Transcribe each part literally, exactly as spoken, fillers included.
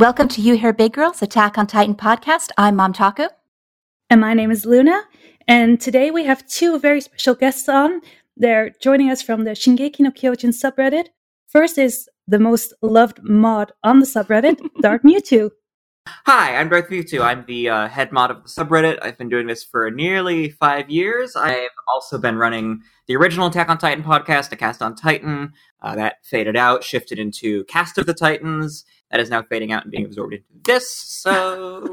Welcome to You Here Big Girls, Attack on Titan podcast. I'm Mom Taku. And my name is Luna. And today we have two very special guests on. They're joining us from the Shingeki no Kyojin subreddit. First is the most loved mod on the subreddit, Dark Mewtwo. Hi, I'm Darth Mewtwo. I'm the uh, head mod of the subreddit. I've been doing this for nearly five years. I've also been running the original Attack on Titan podcast, A Cast on Titan. Uh, that faded out, shifted into Cast of the Titans. That is now fading out and being absorbed into this, so...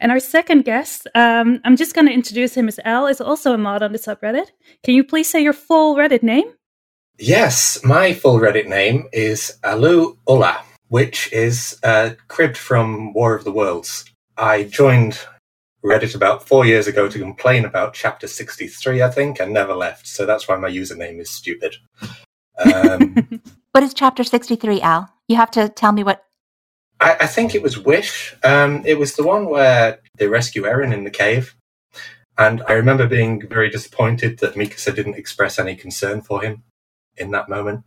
And our second guest, um, I'm just going to introduce him as Al, is also a mod on the subreddit. Can you please say your full Reddit name? Yes, my full Reddit name is Alu Ulla, which is uh, cribbed from War of the Worlds. I joined Reddit about four years ago to complain about Chapter sixty-three, I think, and never left. So that's why my username is stupid. Um, what is Chapter sixty-three, Al? You have to tell me what... I, I think it was Wish. Um, it was the one where they rescue Eren in the cave. And I remember being very disappointed that Mikasa didn't express any concern for him in that moment.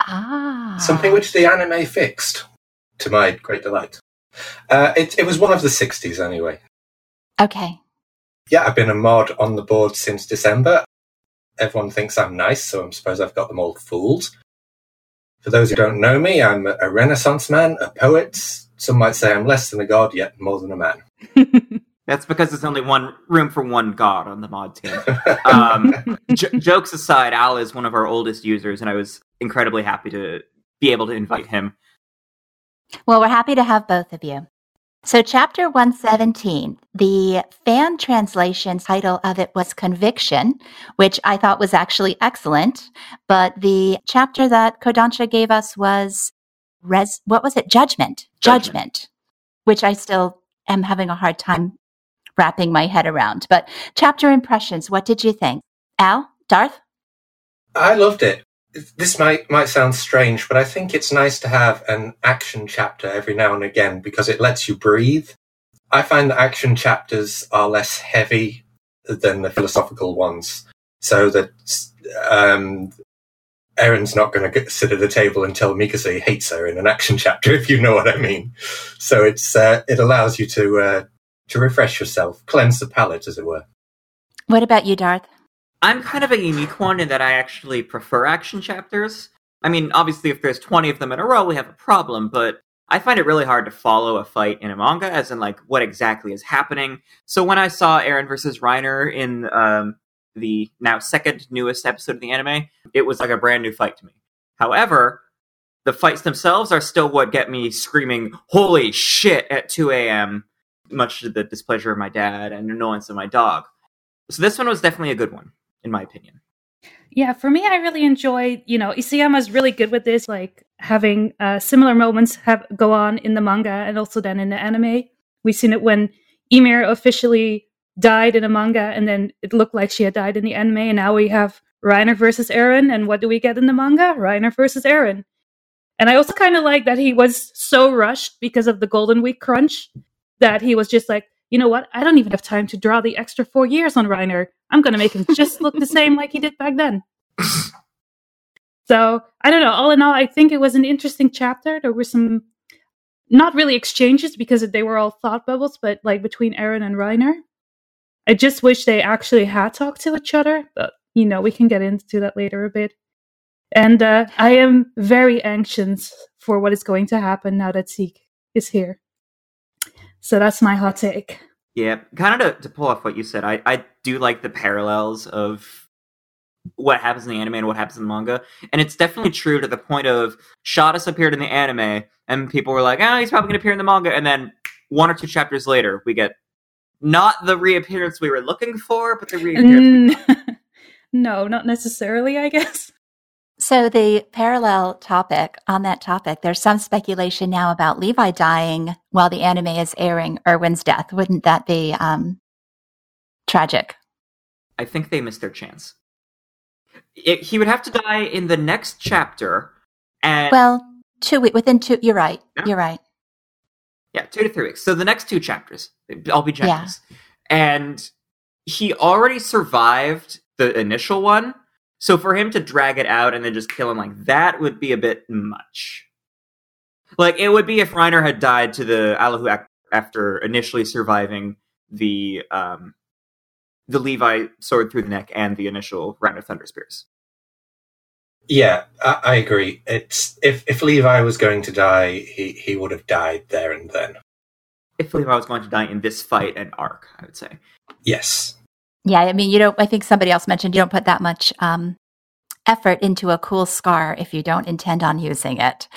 Ah. Something which the anime fixed, to my great delight. Uh, it, it was one of the sixties anyway. Okay. Yeah, I've been a mod on the board since December. Everyone thinks I'm nice, so I suppose I've got them all fooled. For those who don't know me, I'm a Renaissance man, a poet. Some might say I'm less than a god, yet more than a man. That's because there's only one room for one god on the mod team. Um, j- jokes aside, Al is one of our oldest users, and I was incredibly happy to be able to invite him. Well, we're happy to have both of you. So Chapter one seventeen, the fan translation title of it was Conviction, which I thought was actually excellent. But the chapter that Kodansha gave us was, res- what was it? Judgment. Judgment. Judgment, which I still am having a hard time wrapping my head around. But chapter impressions, what did you think? Al? Darth? I loved it. This might might sound strange, but I think it's nice to have an action chapter every now and again because it lets you breathe. I find that action chapters are less heavy than the philosophical ones, so that um, Eren's not going to sit at a table and tell Mikasa he hates her in an action chapter, if you know what I mean. So it's uh, it allows you to uh, to refresh yourself, cleanse the palate, as it were. What about you, Darth? I'm kind of a unique one in that I actually prefer action chapters. I mean, obviously, if there's twenty of them in a row, we have a problem, but I find it really hard to follow a fight in a manga, as in, like, what exactly is happening. So when I saw Eren versus Reiner in um, the now second newest episode of the anime, it was like a brand new fight to me. However, the fights themselves are still what get me screaming, holy shit, at two a.m., much to the displeasure of my dad and annoyance of my dog. So this one was definitely a good one, in my opinion. Yeah, for me, I really enjoy, you know, Isayama's really good with this, like having uh, similar moments have go on in the manga and also then in the anime. We've seen it when Ymir officially died in a manga and then it looked like she had died in the anime. And now we have Reiner versus Eren. And what do we get in the manga? Reiner versus Eren. And I also kind of like that he was so rushed because of the Golden Week crunch that he was just like, you know what? I don't even have time to draw the extra four years on Reiner. I'm going to make him just look the same like he did back then. So, I don't know. All in all, I think it was an interesting chapter. There were some, not really exchanges because they were all thought bubbles, but like between Eren and Reiner. I just wish they actually had talked to each other, but you know, we can get into that later a bit. And uh, I am very anxious for what is going to happen now that Zeke is here. So that's my hot take. Yeah, kind of to, to pull off what you said, I, I do like the parallels of what happens in the anime and what happens in the manga. And it's definitely true to the point of Shadis appeared in the anime, and people were like, oh, he's probably going to appear in the manga. And then one or two chapters later, we get not the reappearance we were looking for, but the reappearance. Mm, no, not necessarily, I guess. So the parallel topic, on that topic, there's some speculation now about Levi dying while the anime is airing Erwin's death. Wouldn't that be um, tragic? I think they missed their chance. It, he would have to die in the next chapter. And well, two weeks, within two, you're right, yeah. you're right. Yeah, two to three weeks. So the next two chapters, I'll be generous. Yeah. And he already survived the initial one. So for him to drag it out and then just kill him like that would be a bit much. Like, it would be if Reiner had died to the Alahu after initially surviving the um, the Levi sword through the neck and the initial round of thunder spears. Yeah, I, I agree. It's if, if Levi was going to die, he, he would have died there and then. If Levi was going to die in this fight and arc, I would say. Yes. Yeah, I mean, you don't. I think somebody else mentioned you don't put that much um, effort into a cool scar if you don't intend on using it.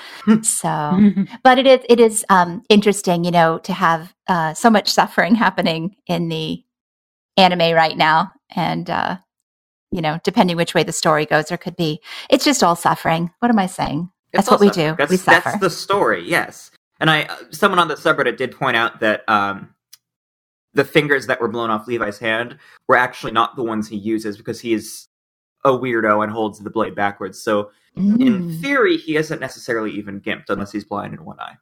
So, but it is it is um, interesting, you know, to have uh, so much suffering happening in the anime right now, and uh, you know, depending which way the story goes, there could be it's just all suffering. What am I saying? That's what suffering. we do. That's, we suffer. That's the story. Yes, and I someone on the subreddit did point out that. Um, The fingers that were blown off Levi's hand were actually not the ones he uses because he is a weirdo and holds the blade backwards. So mm. in theory, he isn't necessarily even gimped unless he's blind in one eye.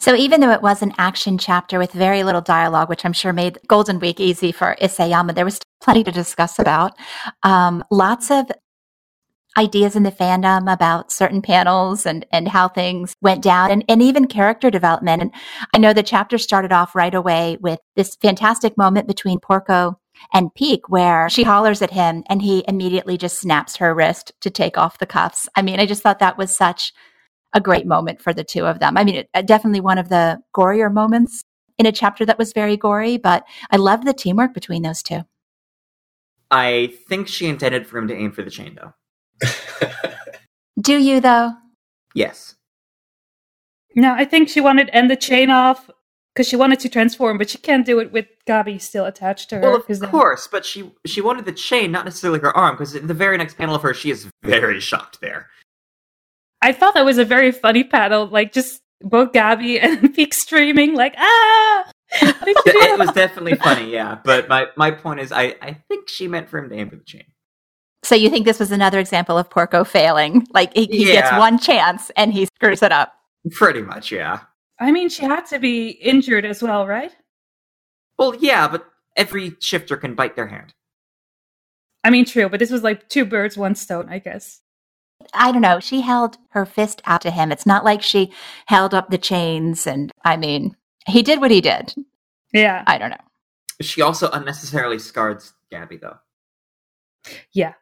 So even though it was an action chapter with very little dialogue, which I'm sure made Golden Week easy for Isayama, there was plenty to discuss about. Um, lots of ideas in the fandom about certain panels and, and how things went down and, and even character development. And I know the chapter started off right away with this fantastic moment between Porco and Peak where she hollers at him and he immediately just snaps her wrist to take off the cuffs. I mean, I just thought that was such a great moment for the two of them. I mean, it, definitely one of the gorier moments in a chapter that was very gory, but I loved the teamwork between those two. I think she intended for him to aim for the chain, though. Do you though? Yes. No, I think she wanted to end the chain off because she wanted to transform, but she can't do it with Gabi still attached to her. Well, of then... course, but she she wanted the chain, not necessarily her arm, because in the very next panel of her, she is very shocked there. I thought that was a very funny panel, like just both Gabi and Peak streaming, like, ah! It was definitely funny, yeah, but my, my point is, I, I think she meant for him to aim for the chain. So you think this was another example of Porco failing? Like, he, he yeah. gets one chance and he screws it up. Pretty much, yeah. I mean, she had to be injured as well, right? Well, yeah, but every shifter can bite their hand. I mean, true, but this was like two birds, one stone, I guess. I don't know. She held her fist out to him. It's not like she held up the chains and, I mean, he did what he did. Yeah. I don't know. She also unnecessarily scarred Gabi, though. Yeah.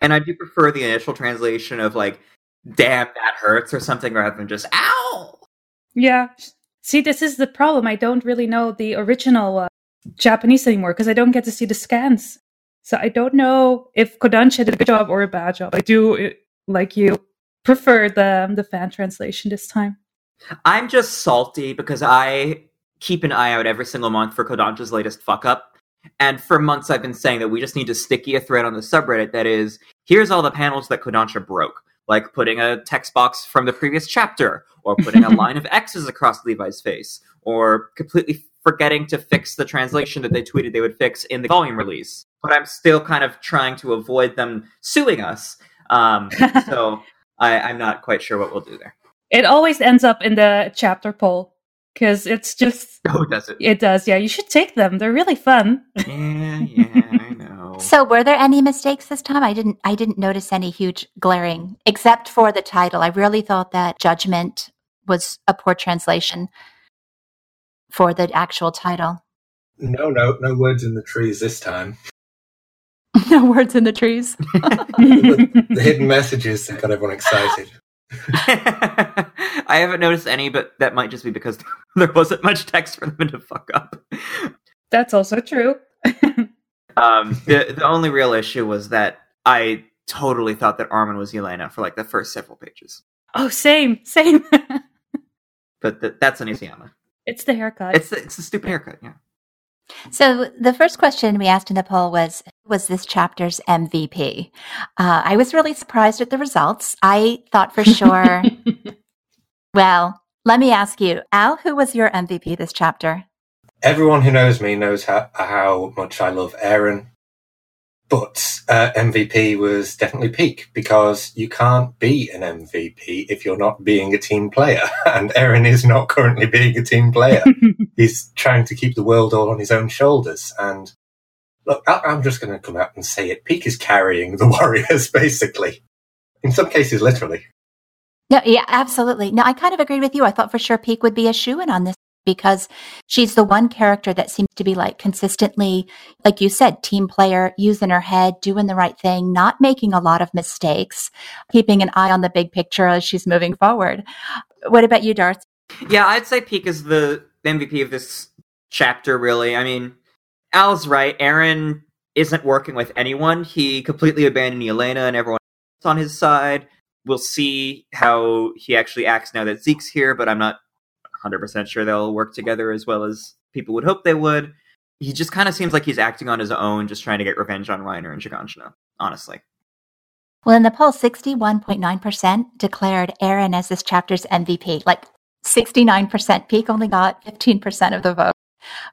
And I do prefer the initial translation of like, damn, that hurts or something rather than just, ow! Yeah. See, this is the problem. I don't really know the original uh, Japanese anymore because I don't get to see the scans. So I don't know if Kodansha did a good job or a bad job. I do, like you, prefer the, the fan translation this time. I'm just salty because I keep an eye out every single month for Kodansha's latest fuck-up. And for months, I've been saying that we just need to sticky a thread on the subreddit that is, here's all the panels that Kodansha broke, like putting a text box from the previous chapter, or putting a line of X's across Levi's face, or completely forgetting to fix the translation that they tweeted they would fix in the volume release. But I'm still kind of trying to avoid them suing us, um, so I, I'm not quite sure what we'll do there. It always ends up in the chapter poll. Because it's just... Oh, does it? It does, yeah. You should take them. They're really fun. Yeah, yeah, I know. So were there any mistakes this time? I didn't I didn't notice any huge glaring, except for the title. I really thought that Judgment was a poor translation for the actual title. No, no, no words in the trees this time. No words in the trees? the, the hidden messages that got everyone excited. I haven't noticed any, but that might just be because there wasn't much text for them to fuck up. That's also true. um, the, the only real issue was that I totally thought that Armin was Yelena for like the first several pages. Oh, same, same. But the, that's an Isayama. It's the haircut. It's the, it's the stupid haircut, yeah. So the first question we asked in the poll was, was this chapter's M V P? Uh, I was really surprised at the results. I thought for sure... Well, let me ask you, Al, who was your M V P this chapter? Everyone who knows me knows how, how much I love Aaron, but uh, M V P was definitely Peak because you can't be an M V P if you're not being a team player, and Aaron is not currently being a team player. He's trying to keep the world all on his own shoulders, and look, I, I'm just going to come out and say it. Peak is carrying the Warriors, basically. In some cases, literally. No, yeah, absolutely. No, I kind of agreed with you. I thought for sure Peak would be a shoo-in on this because she's the one character that seems to be like consistently, like you said, team player, using her head, doing the right thing, not making a lot of mistakes, keeping an eye on the big picture as she's moving forward. What about you, Darth? Yeah, I'd say Peak is the M V P of this chapter, really. I mean, Al's right. Eren isn't working with anyone. He completely abandoned Yelena and everyone else on his side. We'll see how he actually acts now that Zeke's here, but I'm not one hundred percent sure they'll work together as well as people would hope they would. He just kind of seems like he's acting on his own, just trying to get revenge on Reiner and Shiganshina, honestly. Well, in the poll, sixty-one point nine percent declared Eren as this chapter's M V P. Like, sixty-nine percent. Peak only got fifteen percent of the vote,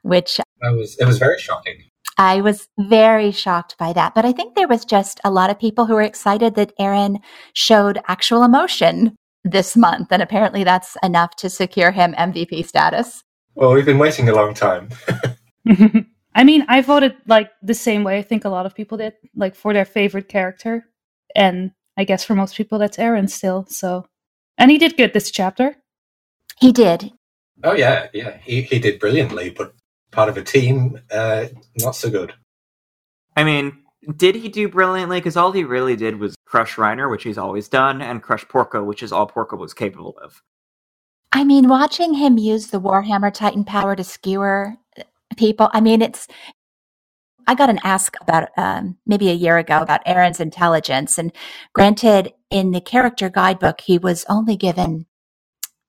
which... That was, it was very shocking. I was very shocked by that. But I think there was just a lot of people who were excited that Eren showed actual emotion this month. And apparently that's enough to secure him M V P status. Well, we've been waiting a long time. I mean, I voted like the same way. I think a lot of people did, like for their favorite character. And I guess for most people, that's Eren still. So, and he did good this chapter. He did. Oh, yeah. Yeah, he, he did brilliantly. But part of a team, uh, not so good. I mean, did he do brilliantly? Because all he really did was crush Reiner, which he's always done, and crush Porco, which is all Porco was capable of. I mean, watching him use the Warhammer Titan power to skewer people, I mean, it's... I got an ask about um, maybe a year ago about Eren's intelligence, and granted, in the character guidebook, he was only given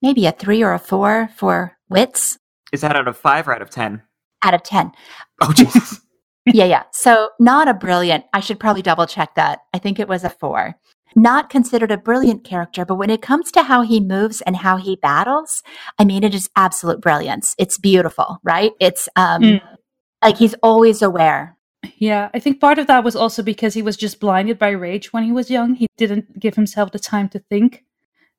maybe a three or a four for wits. Is that out of five or out of ten? Out of ten. Oh, Jesus. yeah, yeah. So not a brilliant. I should probably double check that. I think it was a four. Not considered a brilliant character, but when it comes to how he moves and how he battles, I mean, it is absolute brilliance. It's beautiful, right? It's um, mm. like he's always aware. Yeah, I think part of that was also because he was just blinded by rage when he was young. He didn't give himself the time to think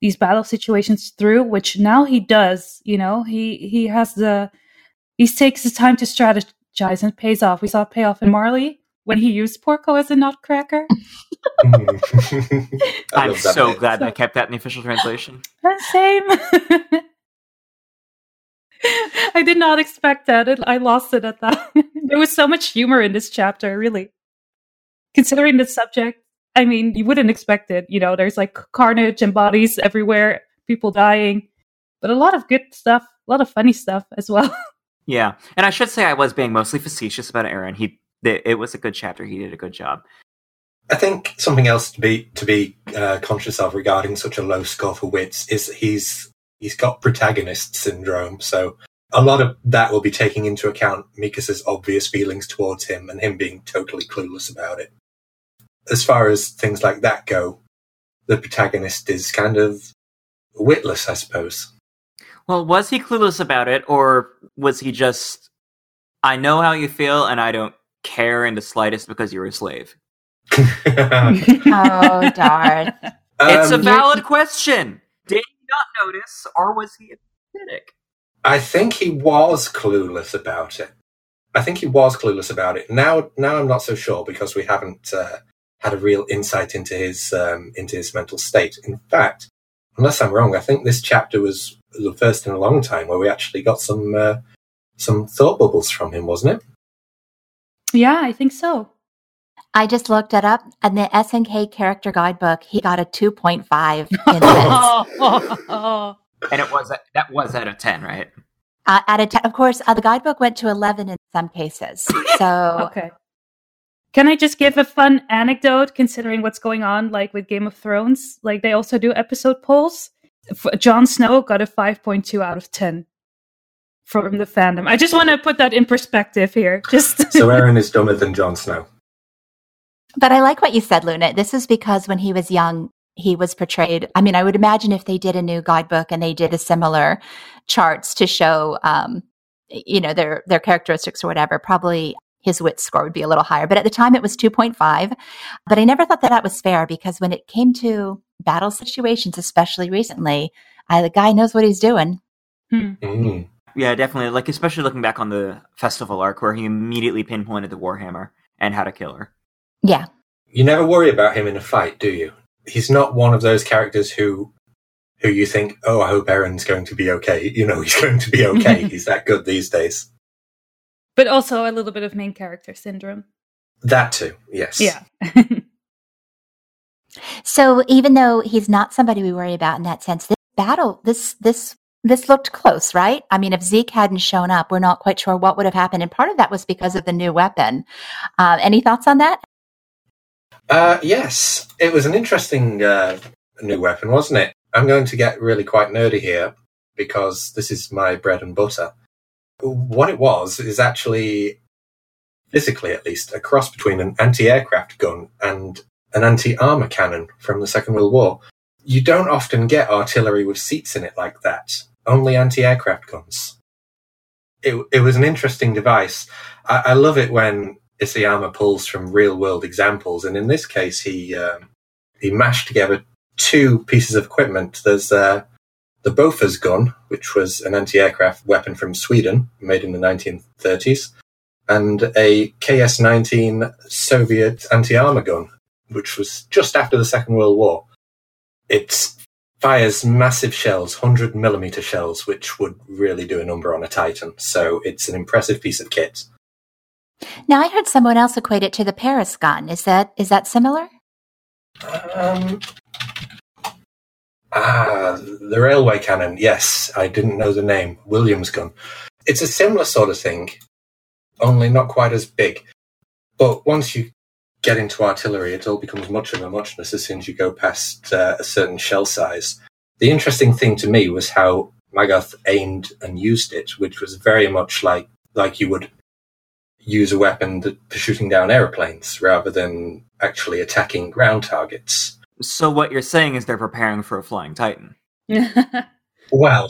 these battle situations through, which now he does. You know, he he has the... He takes the time to strategize and it pays off. We saw it pay off in Marley when he used Porco as a nutcracker. I'm so bit. glad so, I kept that in the official translation. Same. I did not expect that. It, I lost it at that. There was so much humor in this chapter, really. Considering the subject, I mean, you wouldn't expect it. You know, there's like carnage and bodies everywhere, people dying, but a lot of good stuff, a lot of funny stuff as well. Yeah, and I should say I was being mostly facetious about Eren. He, it was a good chapter. He did a good job. I think something else to be to be uh, conscious of regarding such a low score for wits is he's he's got protagonist syndrome. So a lot of that will be taking into account Mikasa's obvious feelings towards him and him being totally clueless about it. As far as things like that go, the protagonist is kind of witless, I suppose. Well, was he clueless about it, or was he just, I know how you feel, and I don't care in the slightest because you're a slave? Oh, darn. It's um, a valid question. Did he not notice, or was he a cynic? I think he was clueless about it. I think he was clueless about it. Now now I'm not so sure, because we haven't uh, had a real insight into his um, into his mental state. In fact, unless I'm wrong, I think this chapter was the first in a long time where we actually got some uh, some thought bubbles from him, wasn't it? Yeah, I think so. I just looked it up, and the S N K character guidebook, he got a two point five in this. And it was a, that was out of ten, right? Uh, out of ten, of course. Uh, the guidebook went to eleven in some cases. So okay. Can I just give a fun anecdote considering what's going on, like with Game of Thrones? Like they also do episode polls. Jon Snow got a five point two out of ten from the fandom. I just want to put that in perspective here. Just So Eren is dumber than Jon Snow. But I like what you said, Luna. This is because when he was young, he was portrayed... I mean, I would imagine if they did a new guidebook and they did a similar charts to show, um, you know, their, their characteristics or whatever, probably his wit score would be a little higher. But at the time, it was two point five. But I never thought that that was fair because when it came to battle situations, especially recently, I, the guy knows what he's doing. Hmm. Mm. Yeah, definitely. Like, especially looking back on the festival arc where he immediately pinpointed the Warhammer and how to kill her. Yeah. You never worry about him in a fight, do you? He's not one of those characters who who you think, oh, I hope Aaron's going to be okay. You know he's going to be okay. He's that good these days. But also a little bit of main character syndrome. That too, yes. Yeah. So even though he's not somebody we worry about in that sense, this battle, this this this looked close, right? I mean, if Zeke hadn't shown up, we're not quite sure what would have happened. And part of that was because of the new weapon. Uh, any thoughts on that? Uh, yes, it was an interesting uh, new weapon, wasn't it? I'm going to get really quite nerdy here because this is my bread and butter. What it was is actually, physically at least, a cross between an anti-aircraft gun and an anti-armor cannon from the Second World War. You don't often get artillery with seats in it like that, only anti-aircraft guns. It, it was an interesting device. I, I love it when Isayama pulls from real-world examples, and in this case he um, he mashed together two pieces of equipment. There's uh, the Bofors gun, which was an anti-aircraft weapon from Sweden, made in the nineteen thirties, and a K S nineteen Soviet anti-armor gun, which was just after the Second World War. It fires massive shells, one hundred millimeter shells, which would really do a number on a Titan. So it's an impressive piece of kit. Now, I heard someone else equate it to the Paris gun. Is that is that similar? Um, ah, the railway cannon. Yes, I didn't know the name. Williams gun. It's a similar sort of thing, only not quite as big. But once you get into artillery, it all becomes much of a muchness as soon as you go past uh, a certain shell size. The interesting thing to me was how Magath aimed and used it, which was very much like like you would use a weapon that, for shooting down airplanes rather than actually attacking ground targets. So what you're saying is they're preparing for a flying Titan. Well.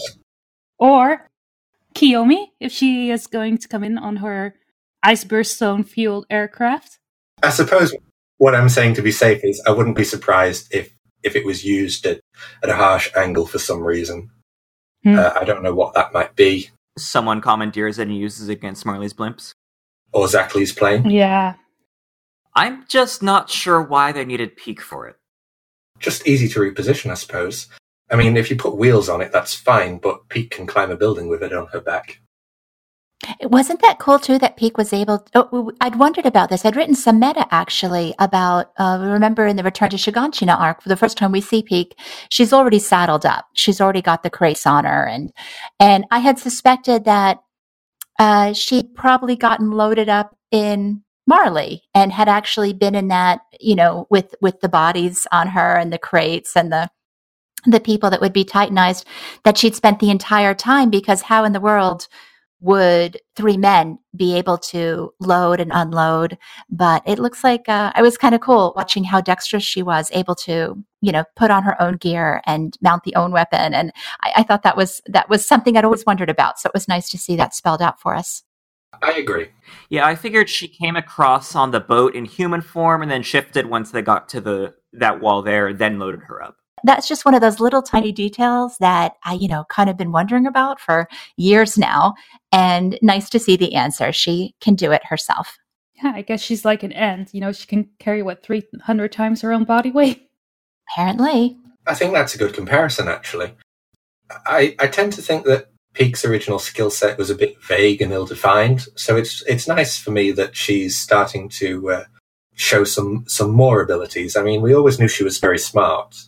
Or Kiyomi, if she is going to come in on her ice burst zone fueled aircraft. I suppose what I'm saying to be safe is I wouldn't be surprised if, if it was used at, at a harsh angle for some reason. Hmm. Uh, I don't know what that might be. Someone commandeers it and uses it against Marley's blimps. Or Zachley's plane. Yeah. I'm just not sure why they needed peak for it. Just easy to reposition, I suppose. I mean, if you put wheels on it, that's fine, but Peak can climb a building with it on her back. It wasn't that cool, too, that Peak was able... To, oh, I'd wondered about this. I'd written some meta, actually, about... Uh, remember in the Return to Shiganshina arc, for the first time we see Peak, she's already saddled up. She's already got the crates on her. And, and I had suspected that uh, she'd probably gotten loaded up in Marley and had actually been in that, you know, with, with the bodies on her and the crates and the... the people that would be Titanized, that she'd spent the entire time, because how in the world would three men be able to load and unload? But it looks like uh, it was kind of cool watching how dexterous she was, able to, you know, put on her own gear and mount the own weapon. And I, I thought that was that was something I'd always wondered about. So it was nice to see that spelled out for us. I agree. Yeah, I figured she came across on the boat in human form and then shifted once they got to the that wall there, then loaded her up. That's just one of those little tiny details that I, you know, kind of been wondering about for years now. And nice to see the answer. She can do it herself. Yeah, I guess she's like an ant. You know, she can carry, what, three hundred times her own body weight? Apparently. I think that's a good comparison, actually. I, I tend to think that Peak's original skill set was a bit vague and ill-defined. So it's it's nice for me that she's starting to uh, show some, some more abilities. I mean, we always knew she was very smart.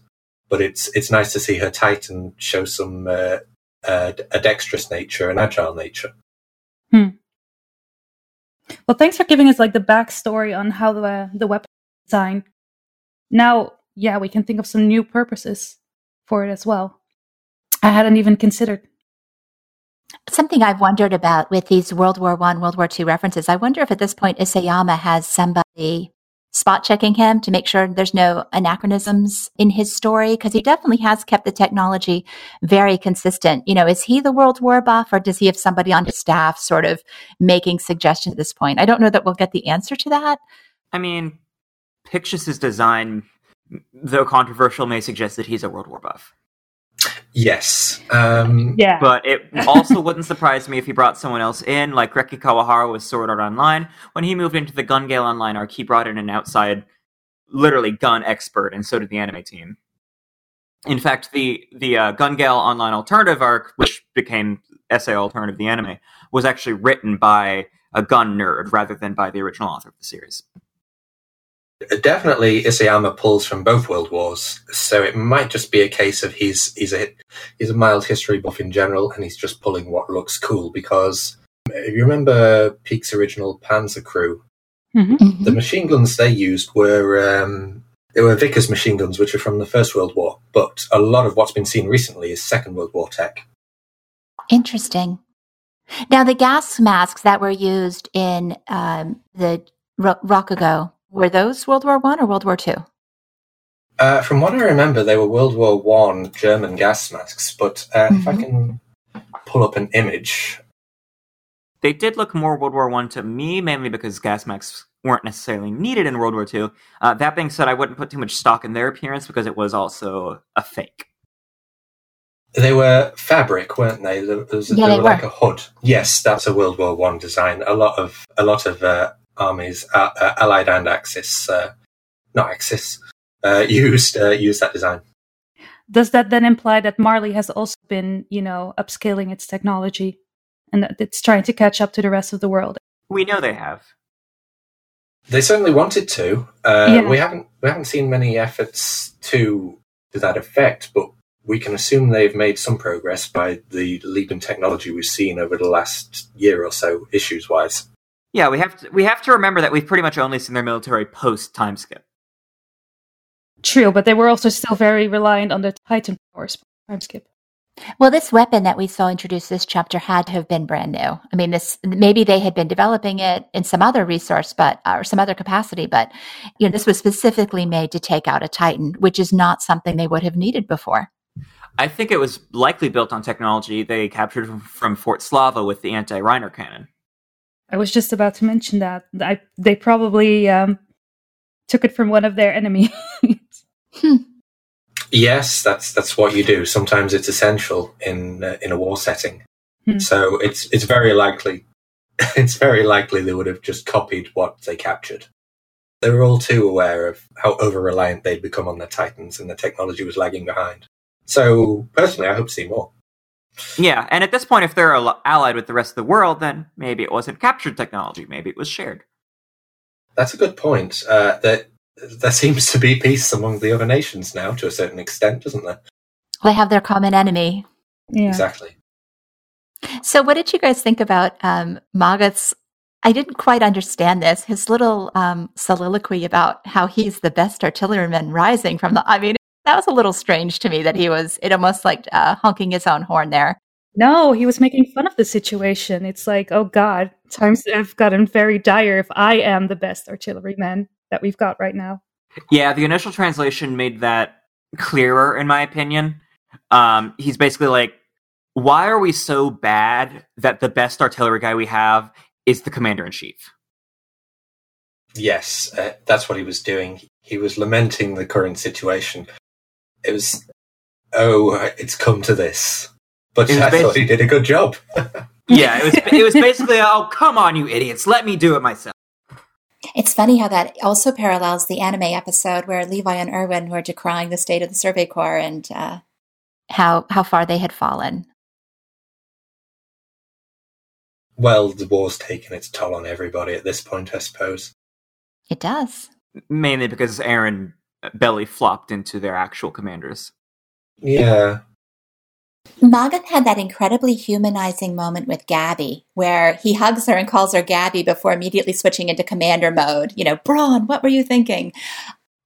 But it's it's nice to see her Titan show some uh, uh, a dexterous nature, an agile nature. Hmm. Well, thanks for giving us like the backstory on how the uh, the weapon design. Now, yeah, we can think of some new purposes for it as well. I hadn't even considered. Something I've wondered about with these World War One, World War Two references. I wonder if at this point Isayama has somebody spot checking him to make sure there's no anachronisms in his story, because he definitely has kept the technology very consistent. You know, is he the World War buff, or does he have somebody on his staff sort of making suggestions at this point? I don't know that we'll get the answer to that. I mean, Pictius's design, though controversial, may suggest that he's a World War buff. Yes. Um, yeah. But it also wouldn't surprise me if he brought someone else in, like Reki Kawahara with Sword Art Online. When he moved into the Gun Gale Online arc, he brought in an outside, literally, gun expert, and so did the anime team. In fact, the the uh, Gun Gale Online alternative arc, which became S A Alternative, the anime, was actually written by a gun nerd rather than by the original author of the series. Definitely, Isayama pulls from both World Wars, so it might just be a case of he's he's a he's a mild history buff in general, and he's just pulling what looks cool. Because if you remember Peake's original Panzer Crew, mm-hmm. the machine guns they used were um, they were Vickers machine guns, which are from the First World War. But a lot of what's been seen recently is Second World War tech. Interesting. Now, the gas masks that were used in um, the R- Rakugo. Were those World War One or World War Two? Uh, from what I remember, they were World War One German gas masks. But uh, mm-hmm. if I can pull up an image, they did look more World War One to me, mainly because gas masks weren't necessarily needed in World War Two. Uh, that being said, I wouldn't put too much stock in their appearance because it was also a fake. They were fabric, weren't they? There was, yeah, they, they were like a hood. Yes, that's a World War One design. A lot of a lot of. Uh, Armies, uh, uh, Allied and Axis, uh, not Axis, uh, used uh, used that design. Does that then imply that Marley has also been, you know, upscaling its technology, and that it's trying to catch up to the rest of the world? We know they have. They certainly wanted to. Uh, yeah. We haven't we haven't seen many efforts to to that effect, but we can assume they've made some progress by the leap in technology we've seen over the last year or so, issues wise. Yeah, we have to, we have to remember that we've pretty much only seen their military post-time skip. True, but they were also still very reliant on the Titan Force time skip. Well, this weapon that we saw introduced this chapter had to have been brand new. I mean, this maybe they had been developing it in some other resource, but or some other capacity, but you know, this was specifically made to take out a Titan, which is not something they would have needed before. I think it was likely built on technology they captured from Fort Slava with the anti-Reiner cannon. I was just about to mention that. I, they probably um, took it from one of their enemies. hmm. Yes, that's that's what you do. Sometimes it's essential in uh, in a war setting. Hmm. So it's it's very likely it's very likely they would have just copied what they captured. They were all too aware of how over-reliant they'd become on their Titans, and the technology was lagging behind. So personally, I hope to see more. Yeah, and at this point, if they're al- allied with the rest of the world, then maybe it wasn't captured technology. Maybe it was shared. That's a good point. Uh, that there, there seems to be peace among the other nations now, to a certain extent, doesn't there? They have their common enemy. Yeah. Exactly. So what did you guys think about um, Magath's... I didn't quite understand this. His little um, soliloquy about how he's the best artilleryman rising from the... I mean. That was a little strange to me that he was, it almost like uh, honking his own horn there. No, he was making fun of the situation. It's like, oh God, times have gotten very dire if I am the best artilleryman that we've got right now. Yeah, the initial translation made that clearer, in my opinion. Um, he's basically like, why are we so bad that the best artillery guy we have is the commander-in-chief? Yes, uh, that's what he was doing. He was lamenting the current situation. It was, oh, it's come to this. But I basi- thought he did a good job. yeah, it was it was basically, oh, come on, you idiots. Let me do it myself. It's funny how that also parallels the anime episode where Levi and Irwin were decrying the state of the Survey Corps and uh, how how far they had fallen. Well, the war's taken its toll on everybody at this point, I suppose. It does. Mainly because Aaron... belly flopped into their actual commanders. Yeah. Magath had that incredibly humanizing moment with Gabby, where he hugs her and calls her Gabby before immediately switching into commander mode. You know, Braun, what were you thinking?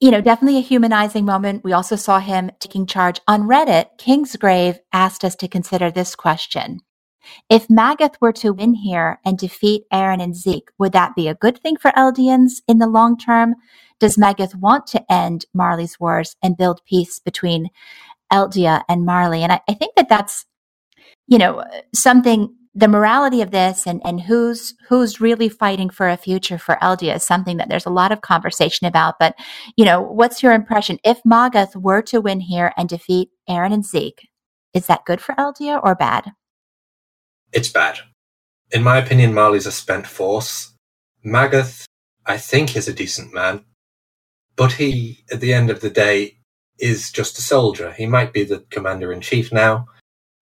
You know, definitely a humanizing moment. We also saw him taking charge on Reddit. Kingsgrave asked us to consider this question. If Magath were to win here and defeat Aaron and Zeke, would that be a good thing for Eldians in the long term? Does Magath want to end Marley's wars and build peace between Eldia and Marley? And I, I think that that's, you know, something, the morality of this and, and who's who's really fighting for a future for Eldia is something that there's a lot of conversation about. But, you know, what's your impression? If Magath were to win here and defeat Aaron and Zeke, is that good for Eldia or bad? It's bad. In my opinion, Marley's a spent force. Magath, I think, is a decent man. But he, at the end of the day, is just a soldier. He might be the commander-in-chief now,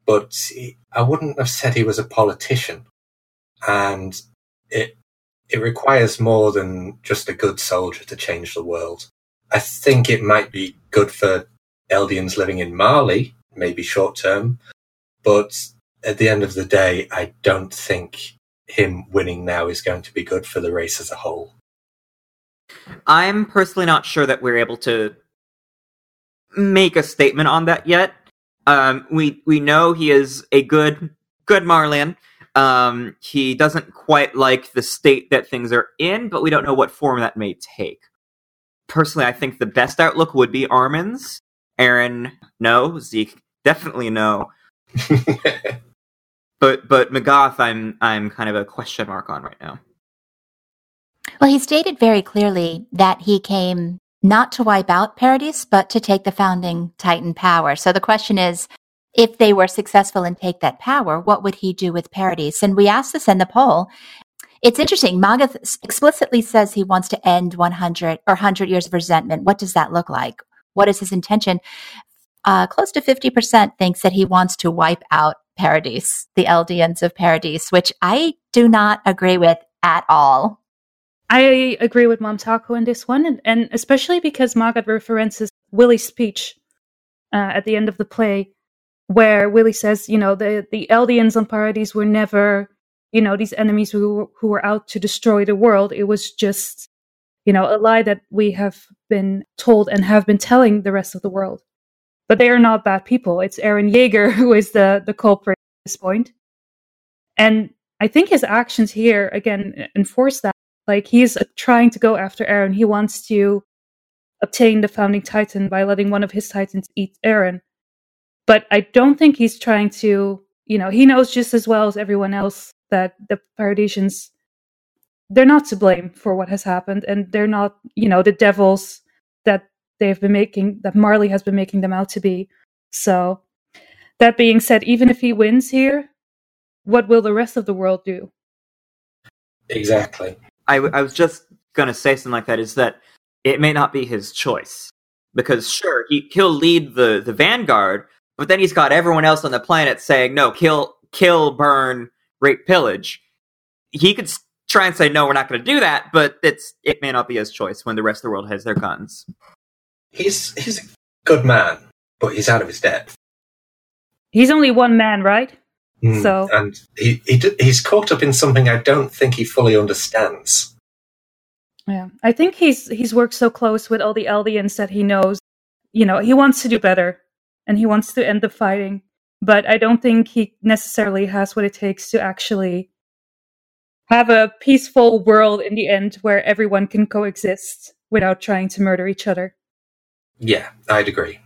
but he, I wouldn't have said he was a politician. And it it requires more than just a good soldier to change the world. I think it might be good for Eldians living in Mali, maybe short-term, but at the end of the day, I don't think him winning now is going to be good for the race as a whole. I'm personally not sure that we're able to make a statement on that yet. Um, we we know he is a good good Marlian. Um, he doesn't quite like the state that things are in, but we don't know what form that may take. Personally, I think the best outlook would be Armin's. Aaron, no. Zeke, definitely no. But but Magath, I'm I'm kind of a question mark on right now. Well, he stated very clearly that he came not to wipe out Paradis, but to take the founding Titan power. So the question is, if they were successful and take that power, what would he do with Paradis? And we asked this in the poll. It's interesting. Magath explicitly says he wants to end one hundred or one hundred years of resentment. What does that look like? What is his intention? Uh, close to fifty percent thinks that he wants to wipe out Paradis, the Eldians of Paradis, which I do not agree with at all. I agree with Mom Taku in this one, and, and especially because Magath references Willie's speech uh, at the end of the play, where Willie says, you know, the, the Eldians on Paradis were never, you know, these enemies who, who were out to destroy the world. It was just, you know, a lie that we have been told and have been telling the rest of the world. But they are not bad people. It's Eren Yeager who is the, the culprit at this point. And I think his actions here, again, enforce that. Like, he's trying to go after Eren. He wants to obtain the founding Titan by letting one of his Titans eat Eren. But I don't think he's trying to, you know, he knows just as well as everyone else that the Paradisians, they're not to blame for what has happened. And they're not, you know, the devils that they've been making, that Marley has been making them out to be. So, that being said, even if he wins here, what will the rest of the world do? Exactly. I, w- I was just going to say something like that, is that it may not be his choice. Because sure, he, he'll lead the, the vanguard, but then he's got everyone else on the planet saying, no, kill, kill, burn, rape, pillage. He could try and say, no, we're not going to do that, but it's it may not be his choice when the rest of the world has their guns. He's he's a good man, but he's out of his depth. He's only one man, right? Mm, so and he, he he's caught up in something I don't think he fully understands. Yeah, I think he's he's worked so close with all the Eldians that he knows, you know, he wants to do better and he wants to end the fighting, but I don't think he necessarily has what it takes to actually have a peaceful world in the end where everyone can coexist without trying to murder each other. Yeah, I'd agree.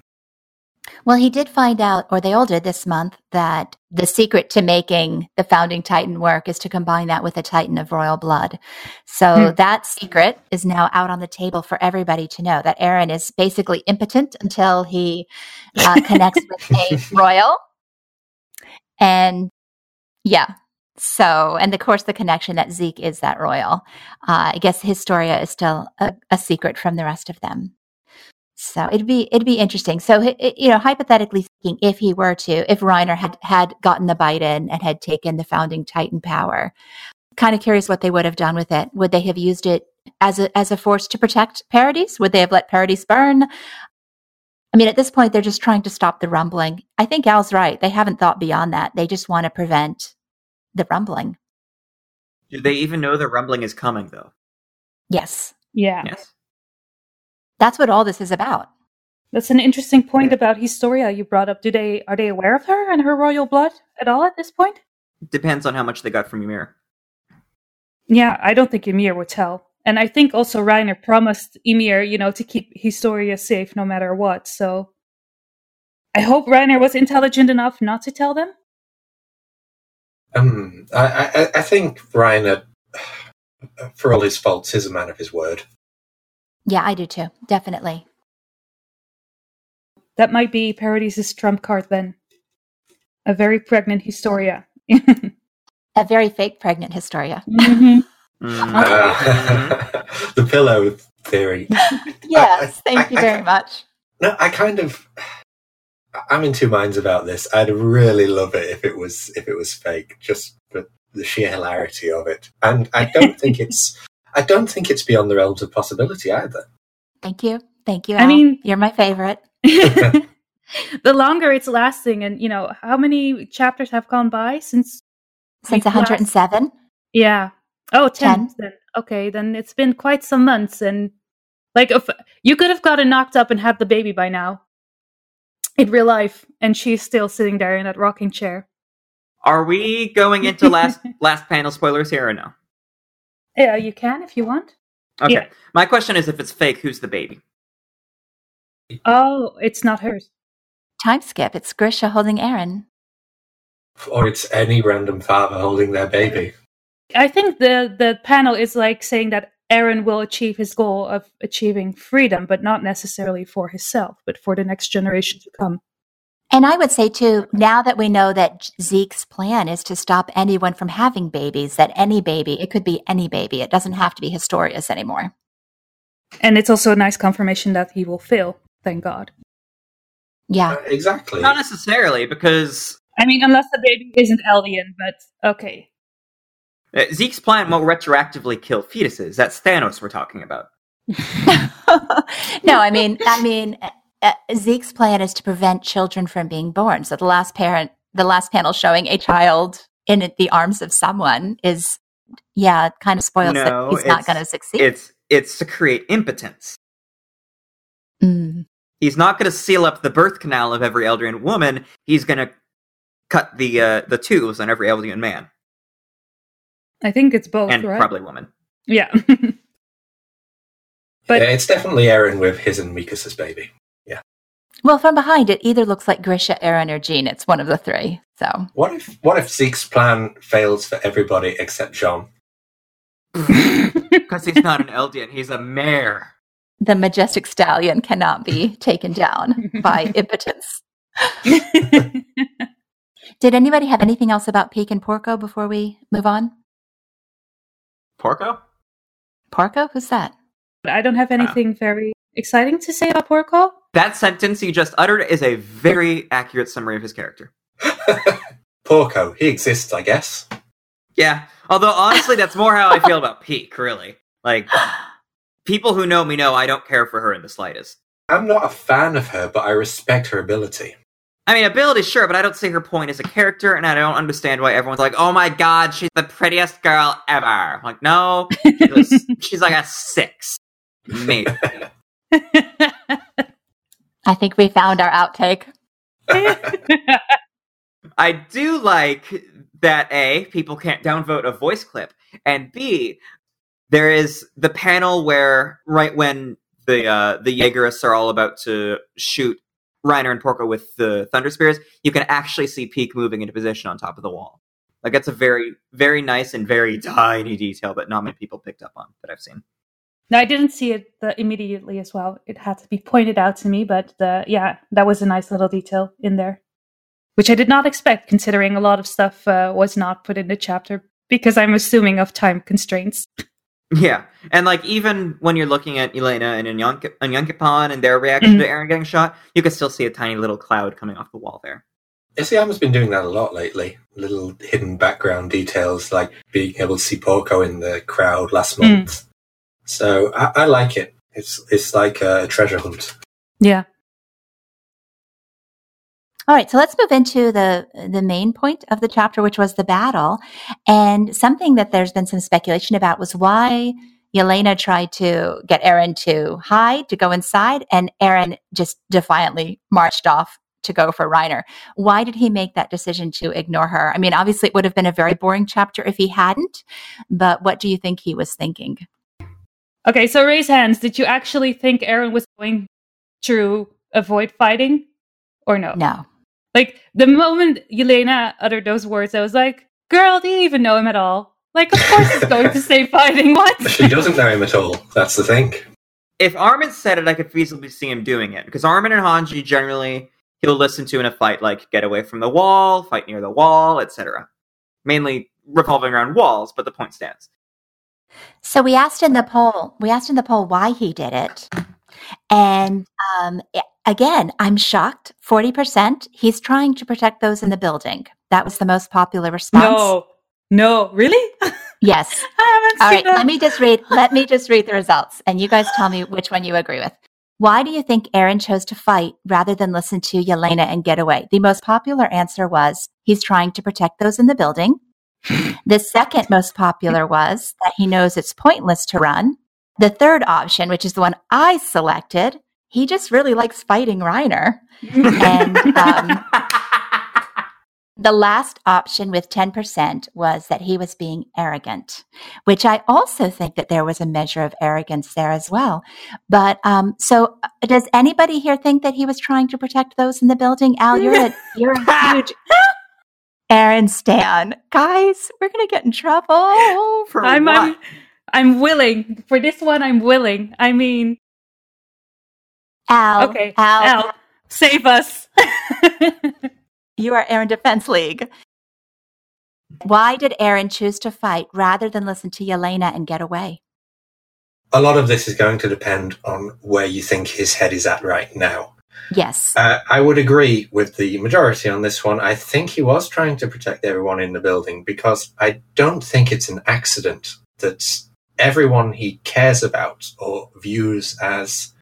Well, he did find out, or they all did this month, that the secret to making the founding Titan work is to combine that with a Titan of royal blood. So mm. that secret is now out on the table for everybody to know, that Eren is basically impotent until he uh, connects with a royal. And yeah, so, and of course, the connection that Zeke is that royal. Uh, I guess Historia is still a, a secret from the rest of them. So it'd be it'd be interesting. So it, you know, hypothetically speaking, if he were to, if Reiner had, had gotten the bite in and had taken the founding Titan power, kind of curious what they would have done with it. Would they have used it as a as a force to protect Paradis? Would they have let Paradis burn? I mean, at this point, they're just trying to stop the rumbling. I think Al's right. They haven't thought beyond that. They just want to prevent the rumbling. Do they even know the rumbling is coming, though? Yes. Yeah. Yes. That's what all this is about. That's an interesting point about Historia you brought up. Do they are they aware of her and her royal blood at all at this point? Depends on how much they got from Ymir. Yeah, I don't think Ymir would tell. And I think also Reiner promised Ymir, you know, to keep Historia safe no matter what. So I hope Reiner was intelligent enough not to tell them. Um, I, I, I think Reiner, for all his faults, is a man of his word. Yeah, I do too. Definitely. That might be Paradis' trump card then. A very pregnant Historia. A very fake pregnant Historia. Mm-hmm. Mm. Uh, the pillow theory. Yes, I, I, thank I, you I, very I, much. No, I kind of, I'm in two minds about this. I'd really love it if it was if it was fake, just for the sheer hilarity of it. And I don't think it's, I don't think it's beyond the realms of possibility either. Thank you, thank you. Al. I mean, you're my favorite. The longer it's lasting, and you know, how many chapters have gone by since since one hundred seven? Yeah. Oh, ten. ten. Then. Okay, then it's been quite some months, and like, if you could have gotten knocked up and had the baby by now in real life, and she's still sitting there in that rocking chair. Are we going into last last panel spoilers here or no? Yeah, you can if you want. Okay. Yeah. My question is, if it's fake, who's the baby? Oh, it's not hers. Time skip. It's Grisha holding Aaron. Or it's any random father holding their baby. I think the, the panel is like saying that Aaron will achieve his goal of achieving freedom, but not necessarily for himself, but for the next generation to come. And I would say, too, now that we know that Zeke's plan is to stop anyone from having babies, that any baby, it could be any baby, it doesn't have to be Historius anymore. And it's also a nice confirmation that he will fail, thank God. Yeah. Uh, exactly. Not necessarily, because... I mean, unless the baby isn't alien, but okay. Uh, Zeke's plan won't retroactively kill fetuses. That's Thanos we're talking about. No, I mean, I mean, uh, Zeke's plan is to prevent children from being born. So the last parent, the last panel showing a child in the arms of someone is, yeah, kind of spoils no, that he's not going to succeed. It's it's to create impotence. Mm. He's not going to seal up the birth canal of every Eldrian woman. He's going to cut the uh, the tubes on every Eldrian man. I think it's both, and right? Probably woman. Yeah. But yeah, it's definitely Aaron with his and Mikasa's baby. Yeah. Well, from behind, it either looks like Grisha, Aaron, or Jean. It's one of the three. So what if what if Zeke's plan fails for everybody except Jean? Because he's not an Eldian, he's a mare. The majestic stallion cannot be taken down by impotence. Did anybody have anything else about Peak and Porco before we move on? Porco? Porco? Who's that? I don't have anything uh, very exciting to say about Porco. That sentence you just uttered is a very accurate summary of his character. Porco, he exists, I guess. Yeah, although honestly, that's more how I feel about Peak, really. Like, people who know me know I don't care for her in the slightest. I'm not a fan of her, but I respect her ability. I mean, ability, sure, but I don't see her point as a character, and I don't understand why everyone's like, oh my god, she's the prettiest girl ever. I'm like, no, she was, she's like a six. Maybe. I think we found our outtake. I do like that, A, people can't downvote a voice clip, and B, there is the panel where, right when the uh, the Jaegerists are all about to shoot Reiner and Porco with the Thunder Spears, you can actually see Peak moving into position on top of the wall. Like, that's a very, very nice and very tiny detail that not many people picked up on that I've seen. No, I didn't see it uh, immediately as well. It had to be pointed out to me, but uh, yeah, that was a nice little detail in there, which I did not expect, considering a lot of stuff uh, was not put in the chapter, because I'm assuming of time constraints. Yeah, and like, even when you're looking at Elena and Anyankipan and their reaction mm-hmm. to Aaron getting shot, you can still see a tiny little cloud coming off the wall there. Isayama's been doing that a lot lately. Little hidden background details, like being able to see Porco in the crowd last month. Mm. So I, I like it. It's it's like a treasure hunt. Yeah. All right, so let's move into the the main point of the chapter, which was the battle. And something that there's been some speculation about was why Yelena tried to get Aaron to hide, to go inside, and Aaron just defiantly marched off to go for Reiner. Why did he make that decision to ignore her? I mean, obviously, it would have been a very boring chapter if he hadn't, but what do you think he was thinking? Okay, so raise hands. Did you actually think Aaron was going to avoid fighting or no? No. Like, the moment Yelena uttered those words, I was like, girl, do you even know him at all? Like, of course he's going to say fighting, what? She doesn't know him at all, that's the thing. If Armin said it, I could feasibly see him doing it, because Armin and Hanji generally, he'll listen to in a fight, like, get away from the wall, fight near the wall, et cetera. Mainly revolving around walls, but the point stands. So we asked in the poll, we asked in the poll why he did it, and um, Again, I'm shocked. forty percent. He's trying to protect those in the building. That was the most popular response. No, no, really? Yes. I haven't All seen right, that. Let me just read. Let me just read the results, and you guys tell me which one you agree with. Why do you think Eren chose to fight rather than listen to Yelena and get away? The most popular answer was he's trying to protect those in the building. The second most popular was that he knows it's pointless to run. The third option, which is the one I selected, he just really likes fighting Reiner. And um, the last option with ten percent was that he was being arrogant, which I also think that there was a measure of arrogance there as well. But um, so does anybody here think that he was trying to protect those in the building? Al, you're a, you're a huge... Eren stan. Guys, we're going to get in trouble. For I'm, what? I'm, I'm willing. For this one, I'm willing. I mean... Al. Okay. Al. Al. Save us. You are Eren Defense League. Why did Eren choose to fight rather than listen to Yelena and get away? A lot of this is going to depend on where you think his head is at right now. Yes. Uh, I would agree with the majority on this one. I think he was trying to protect everyone in the building because I don't think it's an accident that everyone he cares about or views as,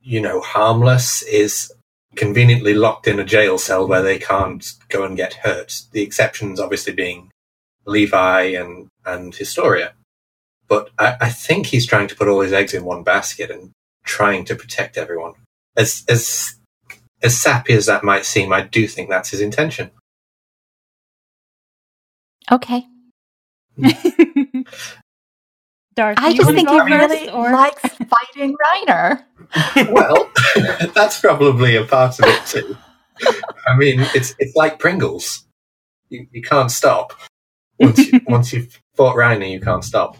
you know, harmless is conveniently locked in a jail cell where they can't go and get hurt. The exceptions obviously being Levi and, and Historia. But I, I think he's trying to put all his eggs in one basket and trying to protect everyone. As as as sappy as that might seem, I do think that's his intention. Okay. Darth, I just think he really or... likes fighting Reiner. Well, that's probably a part of it too. I mean, it's it's like Pringles. You you can't stop. Once, you, once you've fought Reiner, you can't stop.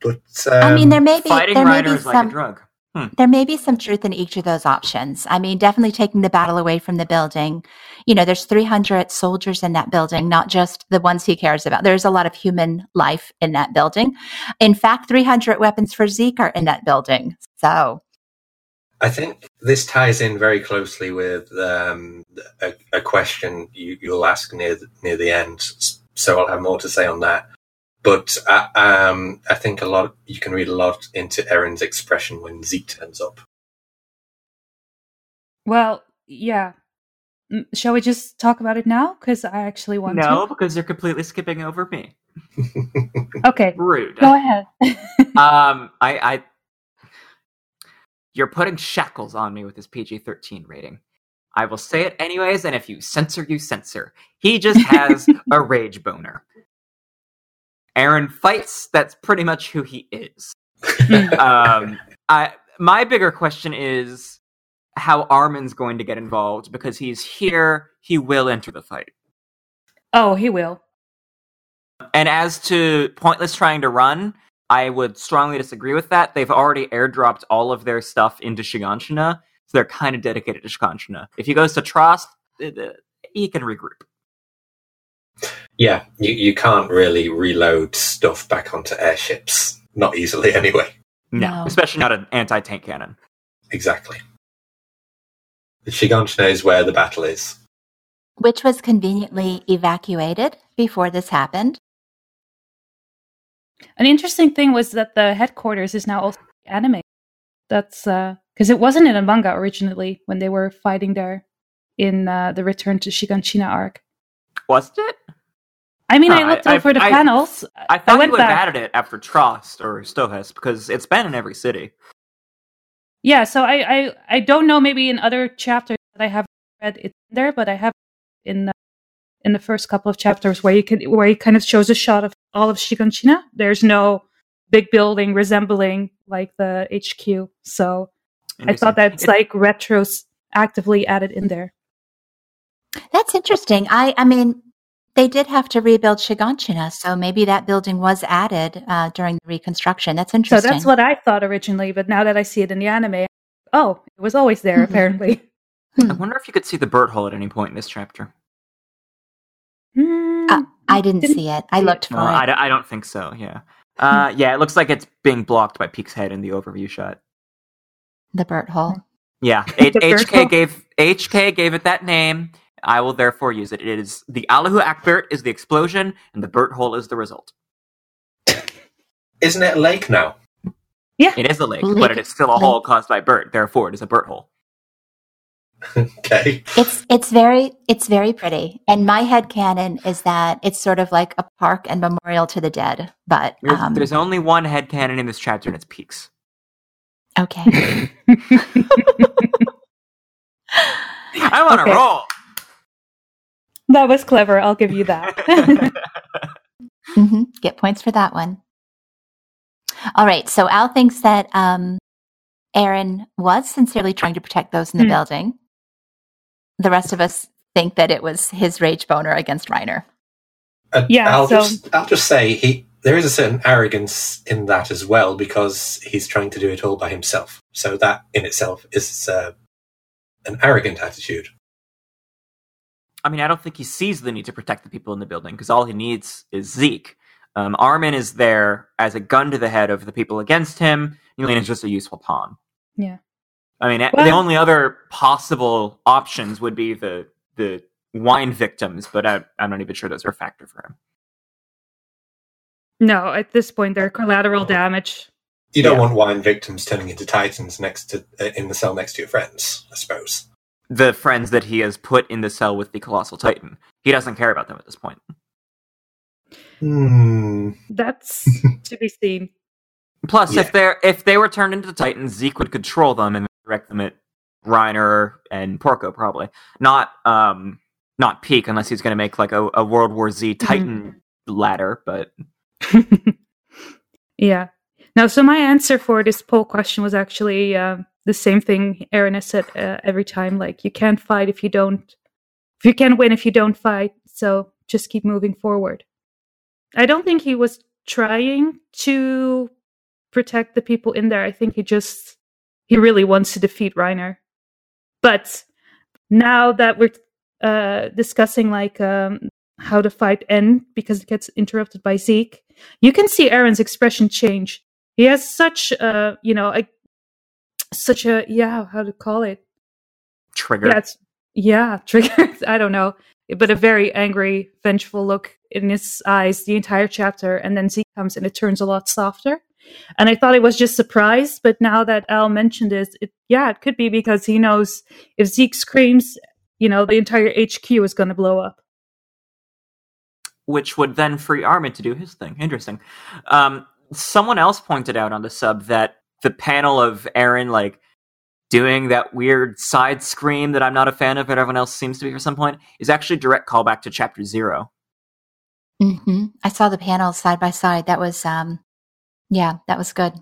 But um, I mean, there may be fighting there Reiner may be is like some... a drug. Hmm. There may be some truth in each of those options. I mean, definitely taking the battle away from the building. You know, there's three hundred soldiers in that building, not just the ones he cares about. There's a lot of human life in that building. In fact, three hundred weapons for Zeke are in that building. So I think this ties in very closely with um, a, a question you, you'll ask near the, near the end. So I'll have more to say on that. But uh, um, I think a lot you can read a lot into Eren's expression when Zeke turns up. Well, yeah. Shall we just talk about it now? Because I actually want no, to. No, because you're completely skipping over me. Okay. Rude. Go ahead. um, I, I. You're putting shackles on me with this P G thirteen rating. I will say it anyways, and if you censor, you censor. He just has a rage boner. Eren fights, that's pretty much who he is. um, I, my bigger question is how Armin's going to get involved, because he's here, he will enter the fight. Oh, he will. And as to pointless trying to run, I would strongly disagree with that. They've already airdropped all of their stuff into Shiganshina, so they're kind of dedicated to Shiganshina. If he goes to Trost, he can regroup. Yeah, you, you can't really reload stuff back onto airships. Not easily, anyway. No, no. Especially not an anti-tank cannon. Exactly. The Shiganshina is where the battle is. Which was conveniently evacuated before this happened. An interesting thing was that the headquarters is now also anime. That's because uh, it wasn't in a manga originally when they were fighting there in uh, the Return to Shiganshina arc. Was it? I mean, huh, I looked I, over I, the I, panels. I, I thought I you would have added it after Trost or Stohess, because it's been in every city. Yeah, so I, I, I don't know, maybe in other chapters that I haven't read it there, but I have in the, in the first couple of chapters where you can, where he kind of shows a shot of all of Shiganshina. There's no big building resembling like the H Q, so I thought that's it, like retroactively added in there. That's interesting. I, I mean, they did have to rebuild Shiganshina, so maybe that building was added uh, during the reconstruction. That's interesting. So that's what I thought originally, but now that I see it in the anime, oh, it was always there, mm-hmm. apparently. I wonder if you could see the bird hole at any point in this chapter. Mm-hmm. Uh, I didn't, didn't see it. I looked for no, it. I, d- I don't think so, yeah. Uh, yeah, it looks like it's being blocked by Peek's head in the overview shot. The bird hole. Yeah, H- H K gave H K gave it that name. I will therefore use it. It is the Allahu Akbar is the explosion, and the Burt hole is the result. Isn't it a lake now? Yeah, it is a lake, lake. But it is still a lake. Hole caused by Burt. Therefore, it is a Burt hole. Okay. It's it's very it's very pretty, and my headcanon is that it's sort of like a park and memorial to the dead. But there's, um, there's only one headcanon in this chapter, and it's Peaks. Okay. I'm on okay. a roll. That was clever. I'll give you that. mm-hmm. Get points for that one. All right. So Al thinks that um, Aaron was sincerely trying to protect those in the mm. building. The rest of us think that it was his rage boner against Reiner. Uh, yeah. I'll, so... just, I'll just say he. There is a certain arrogance in that as well, because he's trying to do it all by himself. So that in itself is uh, an arrogant attitude. I mean, I don't think he sees the need to protect the people in the building, because all he needs is Zeke. Um, Armin is there as a gun to the head of the people against him. Yelena is just a useful pawn. Yeah. I mean, well, the only other possible options would be the the wine victims, but I, I'm not even sure those are a factor for him. No, at this point, they're collateral damage. You don't yeah. want wine victims turning into titans next to uh, in the cell next to your friends, I suppose. The friends that he has put in the cell with the Colossal Titan. He doesn't care about them at this point. Mm. That's to be seen. Plus, yeah. if they're if they were turned into titans, Zeke would control them and direct them at Reiner and Porco, probably. Not um, not Peak, unless he's going to make like a, a World War Z Titan mm. ladder, but... yeah. Now, so my answer for this poll question was actually uh, the same thing Aaron has said uh, every time. Like, you can't fight if you don't, if you can't win if you don't fight. So just keep moving forward. I don't think he was trying to protect the people in there. I think he just he really wants to defeat Reiner. But now that we're uh, discussing like um, how the fight ends because it gets interrupted by Zeke. You can see Aaron's expression change. He has such a, you know, a, such a, yeah, how to call it? Trigger. Yeah, yeah trigger. I don't know. But a very angry, vengeful look in his eyes the entire chapter. And then Zeke comes and it turns a lot softer. And I thought it was just surprise. But now that Al mentioned this, it, yeah, it could be because he knows if Zeke screams, you know, the entire H Q is going to blow up. Which would then free Armin to do his thing. Interesting. Um, someone else pointed out on the sub that the panel of Aaron, like, doing that weird side scream that I'm not a fan of, but everyone else seems to be for some point, is actually a direct callback to Chapter Zero. Mm-hmm. I saw the panels side by side. That was, um, yeah, that was good.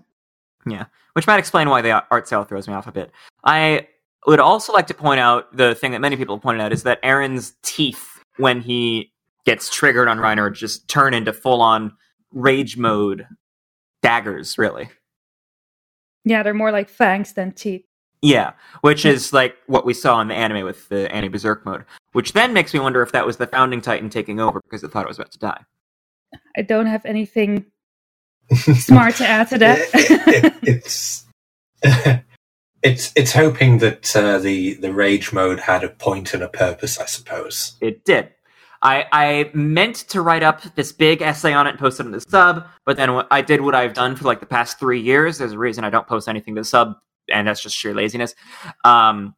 Yeah, which might explain why the art sale throws me off a bit. I would also like to point out the thing that many people pointed out is that Aaron's teeth, when he... gets triggered on Reiner, just turn into full-on rage mode daggers, really. Yeah, they're more like fangs than teeth. Yeah, which is like what we saw in the anime with the anti-berserk mode, which then makes me wonder if that was the Founding Titan taking over because it thought it was about to die. I don't have anything smart to add to that. it, it, it's, it's, it's hoping that uh, the, the rage mode had a point and a purpose, I suppose. It did. I, I meant to write up this big essay on it and post it in the sub, but then I did what I've done for like the past three years. There's a reason I don't post anything to the sub, and that's just sheer laziness. Um,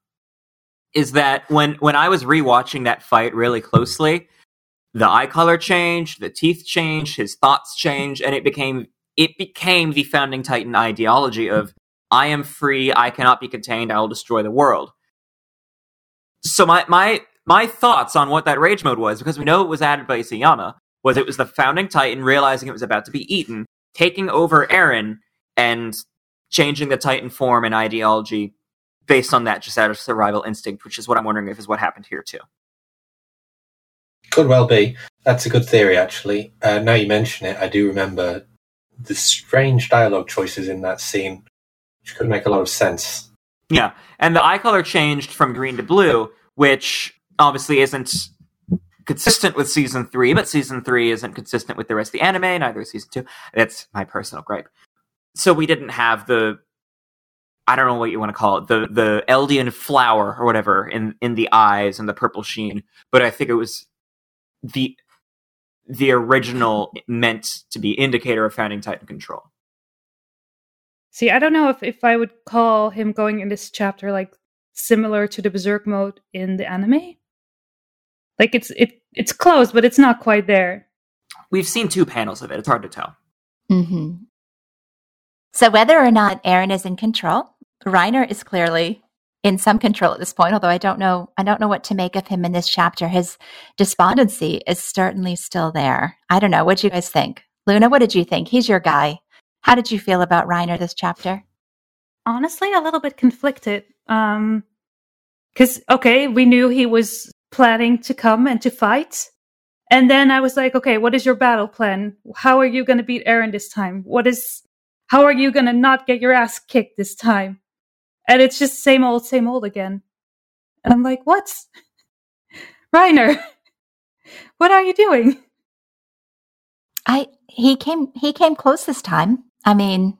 is that when, when I was rewatching that fight really closely, the eye color changed, the teeth changed, his thoughts changed, and it became it became the Founding Titan ideology of I am free, I cannot be contained, I will destroy the world. So my my. My thoughts on what that rage mode was, because we know it was added by Isayama, was it was the Founding Titan realizing it was about to be eaten, taking over Eren, and changing the Titan form and ideology based on that just out of survival instinct, which is what I'm wondering if is what happened here too. Could well be. That's a good theory, actually. Uh, now you mention it, I do remember the strange dialogue choices in that scene, which could make a lot of sense. Yeah, and the eye color changed from green to blue, which... obviously isn't consistent with season three, but season three isn't consistent with the rest of the anime, neither is season two. That's my personal gripe. So we didn't have the I don't know what you want to call it, the the Eldian flower or whatever in, in the eyes and the purple sheen. But I think it was the the original meant to be indicator of founding Titan control. See, I don't know if, if I would call him going in this chapter like similar to the Berserk mode in the anime. Like it's it it's close, but it's not quite there. We've seen two panels of it. It's hard to tell. Mm-hmm. So whether or not Eren is in control, Reiner is clearly in some control at this point, although I don't know I don't know what to make of him in this chapter. His despondency is certainly still there. I don't know. What do you guys think? Luna, what did you think? He's your guy. How did you feel about Reiner this chapter? Honestly, a little bit conflicted. Um, because, okay, we knew he was planning to come and to fight. And then I was like, okay, what is your battle plan? How are you going to beat Eren this time? What is... How are you going to not get your ass kicked this time? And it's just same old, same old again. And I'm like, what? Reiner, what are you doing? I he came he came close this time. I mean,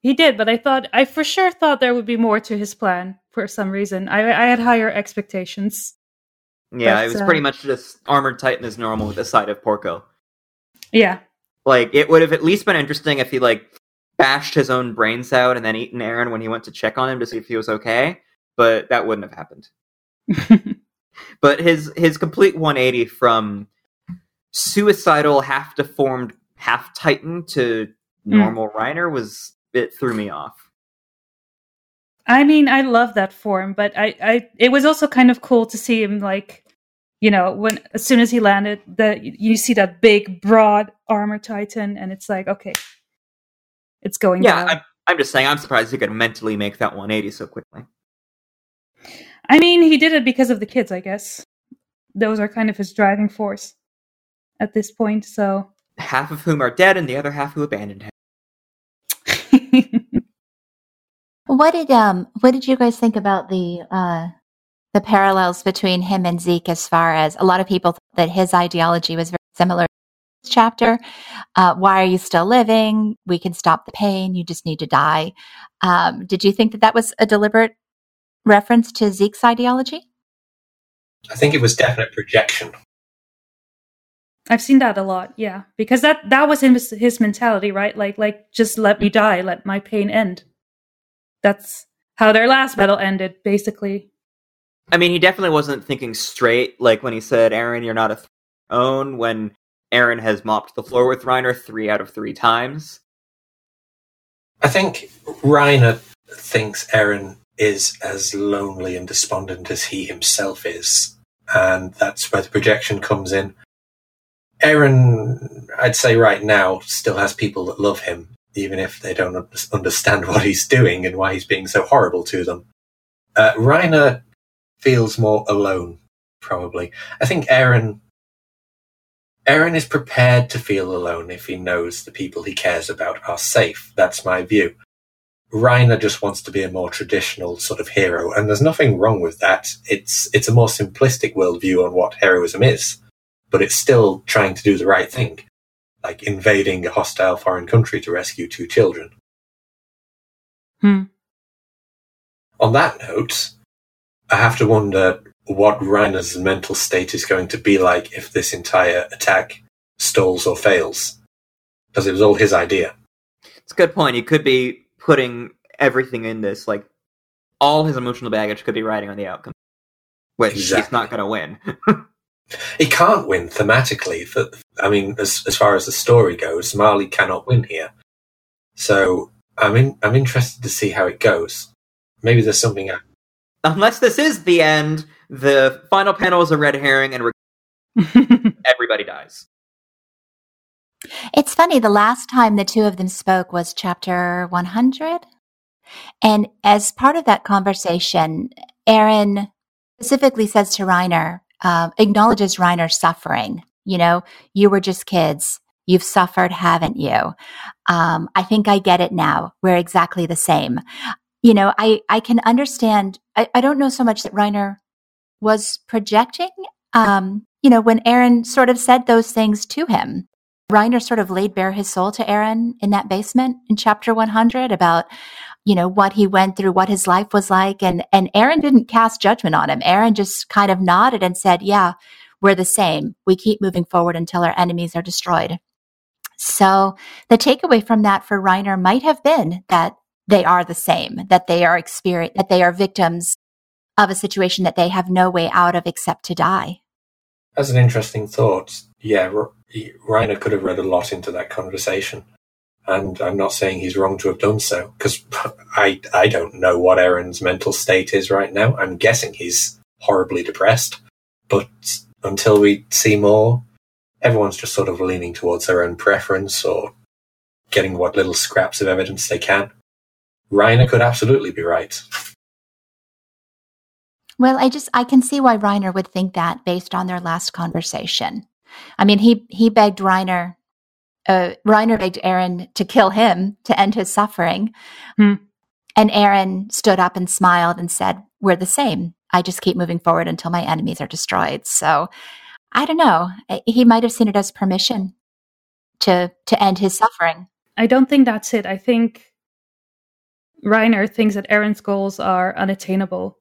he did, but I thought I for sure thought there would be more to his plan for some reason. I I had higher expectations. Yeah, but it was uh, pretty much just Armored Titan as normal with a side of Porco. Yeah. Like it would have at least been interesting if he like bashed his own brains out and then eaten Eren when he went to check on him to see if he was okay, but that wouldn't have happened. But his his complete one eighty from suicidal, half-deformed, half-Titan to normal mm. Reiner was, it threw me off. I mean, I love that form, but I, I it was also kind of cool to see him like, you know, when as soon as he landed, the, you see that big, broad armor Titan, and it's like, okay, it's going yeah, down. Yeah, I'm, I'm just saying, I'm surprised he could mentally make that one eighty so quickly. I mean, he did it because of the kids, I guess. Those are kind of his driving force at this point, so... Half of whom are dead, and the other half who abandoned him. What did um, what did you guys think about the uh, the parallels between him and Zeke as far as... A lot of people thought that his ideology was very similar chapter. Uh, why are you still living? We can stop the pain. You just need to die. Um, did you think that that was a deliberate reference to Zeke's ideology? I think it was definite projection. I've seen that a lot, yeah. Because that, that was his, his mentality, right? Like, like just let me die. Let my pain end. That's how their last battle ended, basically. I mean, he definitely wasn't thinking straight, like when he said, Eren, you're not a th- own, when Eren has mopped the floor with Reiner three out of three times. I think Reiner thinks Eren is as lonely and despondent as he himself is, and that's where the projection comes in. Eren, I'd say right now, still has people that love him, even if they don't understand what he's doing and why he's being so horrible to them. Uh, Reiner feels more alone, probably. I think Eren... Eren is prepared to feel alone if he knows the people he cares about are safe. That's my view. Reiner just wants to be a more traditional sort of hero, and there's nothing wrong with that. It's it's a more simplistic worldview on what heroism is, but it's still trying to do the right thing, like invading a hostile foreign country to rescue two children. Hmm. On that note, I have to wonder what Reiner's mental state is going to be like if this entire attack stalls or fails. Because it was all his idea. It's a good point. He could be putting everything in this, like, all his emotional baggage could be riding on the outcome. Which exactly. He's not going to win. He can't win thematically. For, I mean, as, as far as the story goes, Marley cannot win here. So, I'm, in, I'm interested to see how it goes. Maybe there's something... I- Unless this is the end... The final panel is a red herring, and re- everybody dies. It's funny, the last time the two of them spoke was chapter one hundred. And as part of that conversation, Eren specifically says to Reiner, uh, acknowledges Reiner's suffering. You know, you were just kids. You've suffered, haven't you? Um, I think I get it now. We're exactly the same. You know, I, I can understand. I, I don't know so much that Reiner was projecting, um, you know, when Eren sort of said those things to him. Reiner sort of laid bare his soul to Eren in that basement in chapter one hundred about, you know, what he went through, what his life was like. And, and Eren didn't cast judgment on him. Eren just kind of nodded and said, yeah, we're the same. We keep moving forward until our enemies are destroyed. So the takeaway from that for Reiner might have been that they are the same, that they are experience, that they are victims of a situation that they have no way out of except to die. That's an interesting thought. Yeah, Reiner could have read a lot into that conversation. And I'm not saying he's wrong to have done so, because I, I don't know what Eren's mental state is right now. I'm guessing he's horribly depressed. But until we see more, everyone's just sort of leaning towards their own preference or getting what little scraps of evidence they can. Reiner could absolutely be right. Well, I just, I can see why Reiner would think that based on their last conversation. I mean, he, he begged Reiner, uh, Reiner begged Eren to kill him to end his suffering. Hmm. And Eren stood up and smiled and said, we're the same. I just keep moving forward until my enemies are destroyed. So I don't know. He might have seen it as permission to, to end his suffering. I don't think that's it. I think Reiner thinks that Eren's goals are unattainable.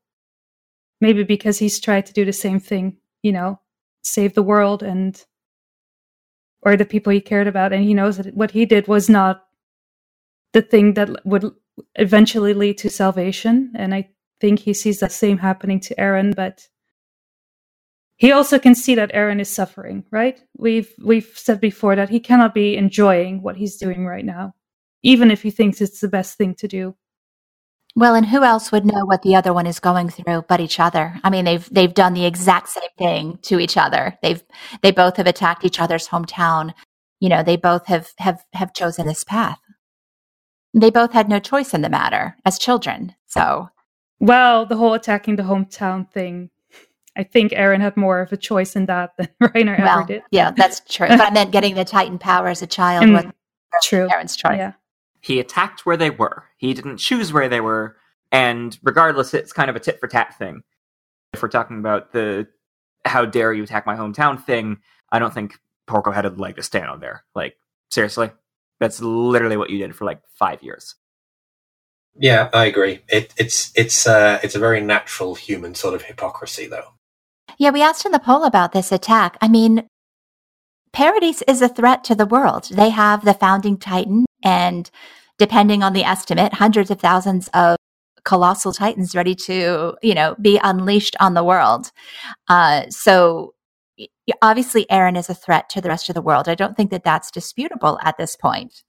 Maybe because he's tried to do the same thing, you know, save the world and, or the people he cared about. And he knows that what he did was not the thing that would eventually lead to salvation. And I think he sees that same happening to Eren, but he also can see that Eren is suffering, right? We've, we've said before that he cannot be enjoying what he's doing right now, even if he thinks it's the best thing to do. Well, and who else would know what the other one is going through but each other? I mean, they've they've done the exact same thing to each other. They've they both have attacked each other's hometown. You know, they both have have have chosen this path. They both had no choice in the matter as children. So, well, the whole attacking the hometown thing, I think Eren had more of a choice in that than Reiner well, ever did. Yeah, that's true. But I meant getting the Titan power as a child was true. Eren's choice. Yeah. He attacked where they were. He didn't choose where they were. And regardless, it's kind of a tit for tat thing. If we're talking about the how dare you attack my hometown thing, I don't think Porco had a leg to stand on there. Like, seriously? That's literally what you did for like five years. Yeah, I agree. It, it's it's uh, it's a very natural human sort of hypocrisy, though. Yeah, we asked in the poll about this attack. I mean, Paradis is a threat to the world. They have the founding Titan. And depending on the estimate, hundreds of thousands of colossal titans ready to, you know, be unleashed on the world. Uh, so obviously Eren is a threat to the rest of the world. I don't think that that's disputable at this point.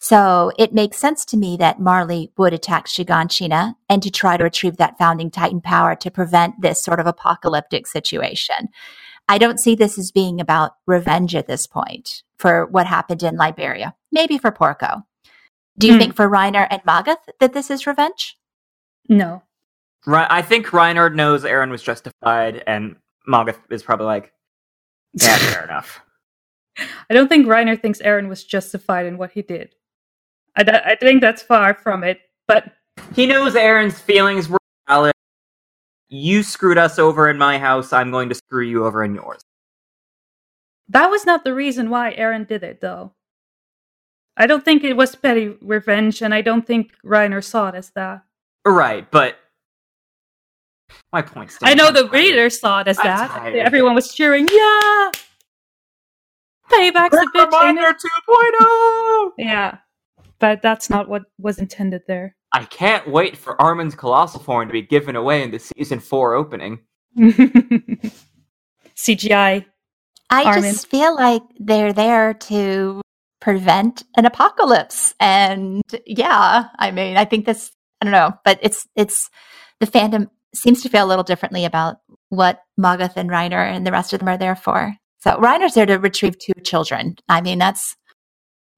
So it makes sense to me that Marley would attack Shiganshina and to try to retrieve that founding titan power to prevent this sort of apocalyptic situation. I don't see this as being about revenge at this point for what happened in Liberia. Maybe for Porco. Do you mm. think for Reiner and Magath that this is revenge? No. I think Reiner knows Eren was justified, and Magath is probably like, yeah, fair enough. I don't think Reiner thinks Eren was justified in what he did. I, th- I think that's far from it, but... He knows Eren's feelings were valid. You screwed us over in my house, I'm going to screw you over in yours. That was not the reason why Eren did it, though. I don't think it was petty revenge, and I don't think Reiner saw it as that. Right, but... My point still... I know the reader saw it as I'm that. Tired. Everyone was cheering, yeah! Payback's Rick a bitch, Reminder two point oh! Yeah, but that's not what was intended there. I can't wait for Armin's Colossal Form to be given away in the Season four opening. C G I. I Armin. Just feel like they're there to... prevent an apocalypse. And yeah, I mean, I think this, I don't know, but it's, it's, the fandom seems to feel a little differently about what Magath and Reiner and the rest of them are there for. So Reiner's there to retrieve two children. I mean, that's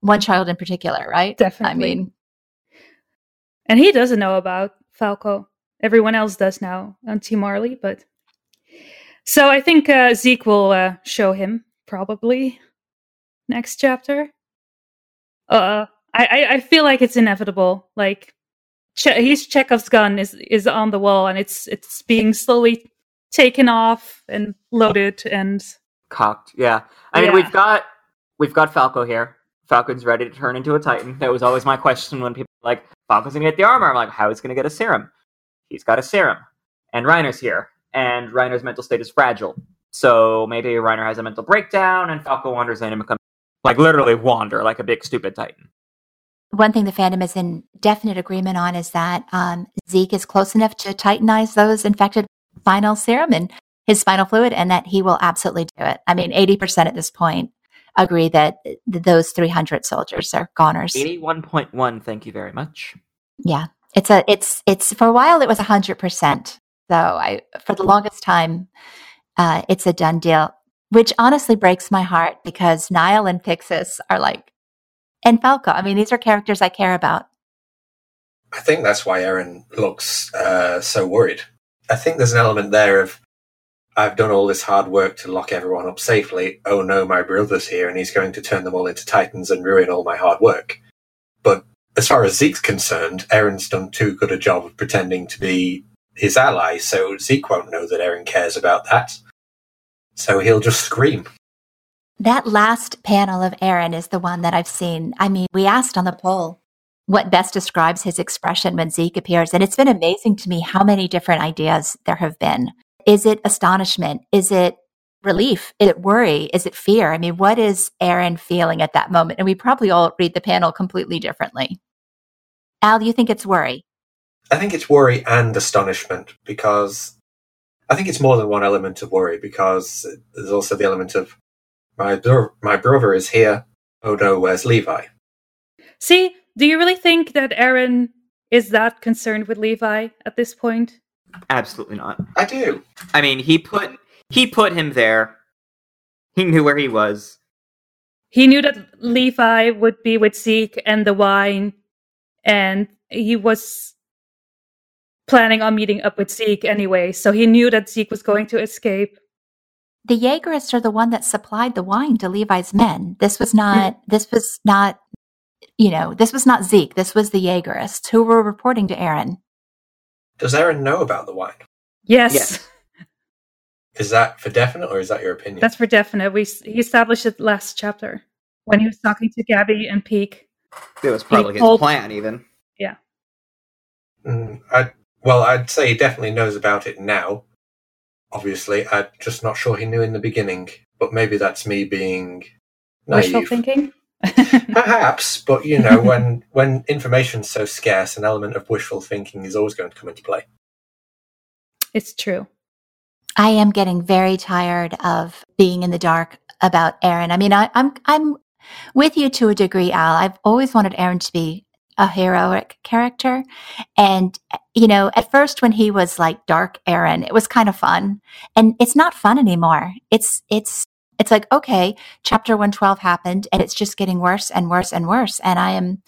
one child in particular, right? Definitely. I mean, and he doesn't know about Falco. Everyone else does now on Team Marley, but so I think uh, Zeke will uh, show him probably next chapter. Uh, I, I feel like it's inevitable. Like, che- he's Chekhov's gun is, is on the wall, and it's it's being slowly taken off and loaded and cocked. Yeah, I yeah. mean we've got we've got Falco here. Falcon's ready to turn into a Titan. That was always my question when people like, Falco's gonna get the armor. I'm like, how is he gonna get a serum? He's got a serum. And Reiner's here. And Reiner's mental state is fragile. So maybe Reiner has a mental breakdown, and Falco wanders in and becomes, like, literally wander, like a big, stupid titan. One thing the fandom is in definite agreement on is that um, Zeke is close enough to titanize those infected final serum and his spinal fluid, and that he will absolutely do it. I mean, eighty percent at this point agree that th- those three hundred soldiers are goners. eighty-one point one, thank you very much. Yeah. It's a, it's, it's, for a while it was one hundred percent. So I, for the longest time, uh, it's a done deal, which honestly breaks my heart because Niall and Pixis are like, and Falco. I mean, these are characters I care about. I think that's why Eren looks uh, so worried. I think there's an element there of, I've done all this hard work to lock everyone up safely. Oh no, my brother's here and he's going to turn them all into titans and ruin all my hard work. But as far as Zeke's concerned, Eren's done too good a job of pretending to be his ally, so Zeke won't know that Eren cares about that. So he'll just scream. That last panel of Eren is the one that I've seen. I mean, we asked on the poll what best describes his expression when Zeke appears, and it's been amazing to me how many different ideas there have been. Is it astonishment? Is it relief? Is it worry? Is it fear? I mean, what is Eren feeling at that moment? And we probably all read the panel completely differently. Al, you think it's worry? I think it's worry and astonishment, because I think it's more than one element of worry, because there's also the element of, My bro- my brother is here. Oh no, where's Levi? See, do you really think that Eren is that concerned with Levi at this point? Absolutely not. I do. I mean, he put he put him there. He knew where he was. He knew that Levi would be with Zeke and the wine, and he was planning on meeting up with Zeke anyway, so he knew that Zeke was going to escape. The Jaegerists are the one that supplied the wine to Levi's men. This was not, this was not, you know, this was not Zeke. This was the Jaegerists who were reporting to Eren. Does Eren know about the wine? Yes. yes. Is that for definite, or is that your opinion? That's for definite. We he established it last chapter when he was talking to Gabby and Peak. It was probably Peak his told- plan, even. Yeah. Mm, I well, I'd say he definitely knows about it now. Obviously, I'm just not sure he knew in the beginning, but maybe that's me being naive. Wishful thinking? Perhaps, but you know, when when information's so scarce, an element of wishful thinking is always going to come into play. It's true. I am getting very tired of being in the dark about Eren. I mean, I, I'm I'm with you to a degree, Al. I've always wanted Eren to be a heroic character. And, you know, at first when he was like Dark Eren, it was kind of fun. And it's not fun anymore. It's, it's, it's like, okay, chapter one twelve happened and it's just getting worse and worse and worse. And I am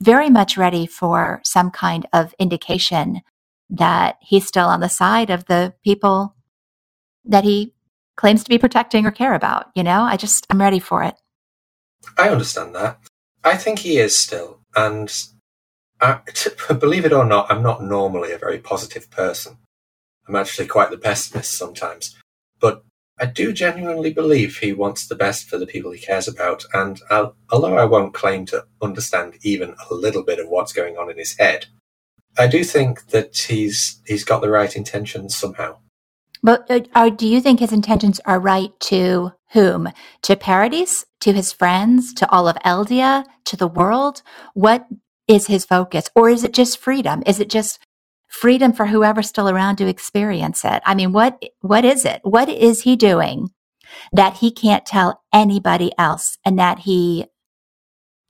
very much ready for some kind of indication that he's still on the side of the people that he claims to be protecting or care about. You know, I just, I'm ready for it. I understand that. I think he is still. And I, t- believe it or not, I'm not normally a very positive person. I'm actually quite the pessimist sometimes. But I do genuinely believe he wants the best for the people he cares about. And I'll, although I won't claim to understand even a little bit of what's going on in his head, I do think that he's he's got the right intentions somehow. But uh, do you think his intentions are right to whom? To Paradis? To his friends? To all of Eldia? To the world? What is his focus? Or is it just freedom? Is it just freedom for whoever's still around to experience it? I mean, what what is it? What is he doing that he can't tell anybody else and that he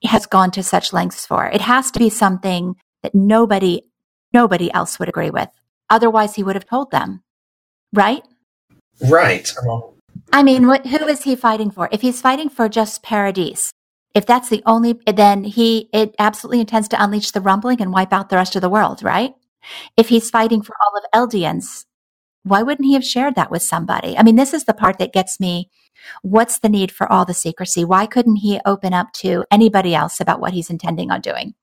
has gone to such lengths for? It has to be something that nobody nobody else would agree with. Otherwise, he would have told them. Right? Right. I mean, what, who is he fighting for? If he's fighting for just Paradis, if that's the only, then he, it absolutely intends to unleash the rumbling and wipe out the rest of the world, right? If he's fighting for all of Eldians, why wouldn't he have shared that with somebody? I mean, this is the part that gets me. What's the need for all the secrecy? Why couldn't he open up to anybody else about what he's intending on doing?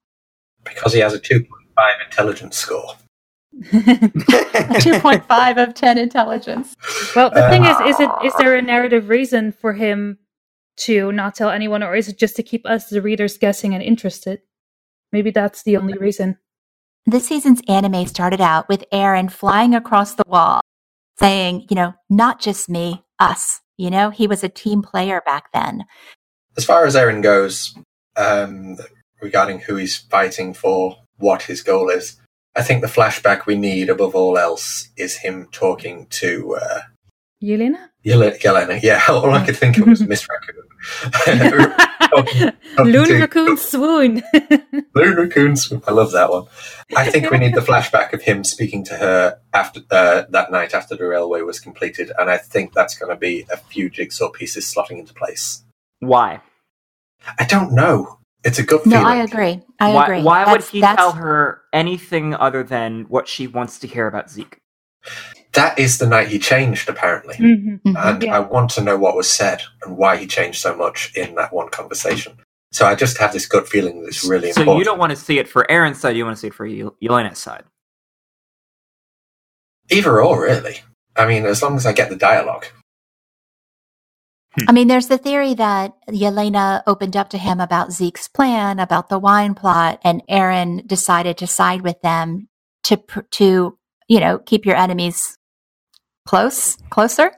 Because he has a two point five intelligence score. two point five of ten intelligence. Well, the uh, thing is, is it is there a narrative reason for him to not tell anyone, or is it just to keep us, the readers, guessing and interested? Maybe that's the only reason. This season's anime started out with Eren flying across the wall, saying, you know, not just me, us. You know, he was a team player back then. As far as Eren goes, um, regarding who he's fighting for, what his goal is, I think the flashback we need above all else is him talking to... Uh, Yelena? Yelena, Yelena, yeah. All I could think of was Miss Raccoon. talking, talking Loon to, Raccoon Swoon. Loon Raccoon Swoon. I love that one. I think we need the flashback of him speaking to her after uh, that night after the railway was completed, and I think that's going to be a few jigsaw pieces slotting into place. Why? I don't know. It's a good feeling. No, I agree. I why, agree. Why that's, would he that's... tell her anything other than what she wants to hear about Zeke? That is the night he changed, apparently. Mm-hmm, mm-hmm, and yeah. I want to know what was said and why he changed so much in that one conversation. So I just have this gut feeling that it's really so important. So you don't want to see it for Eren's side, you want to see it for Yelena's side? Either or, really. I mean, as long as I get the dialogue. I mean, there's the theory that Yelena opened up to him about Zeke's plan, about the wine plot, and Eren decided to side with them to, to you know, keep your enemies close, closer,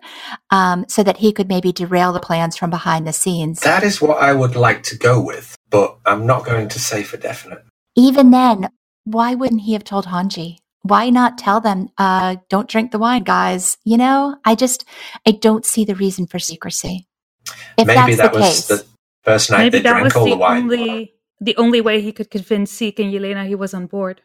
um, so that he could maybe derail the plans from behind the scenes. That is what I would like to go with, but I'm not going to say for definite. Even then, why wouldn't he have told Hanji? Why not tell them, uh, don't drink the wine, guys? You know, I just, I don't see the reason for secrecy. If Maybe that's that the was case, the first night Maybe they that drank was all the, the wine. Only, the only way he could convince Zeke and Yelena he was on board.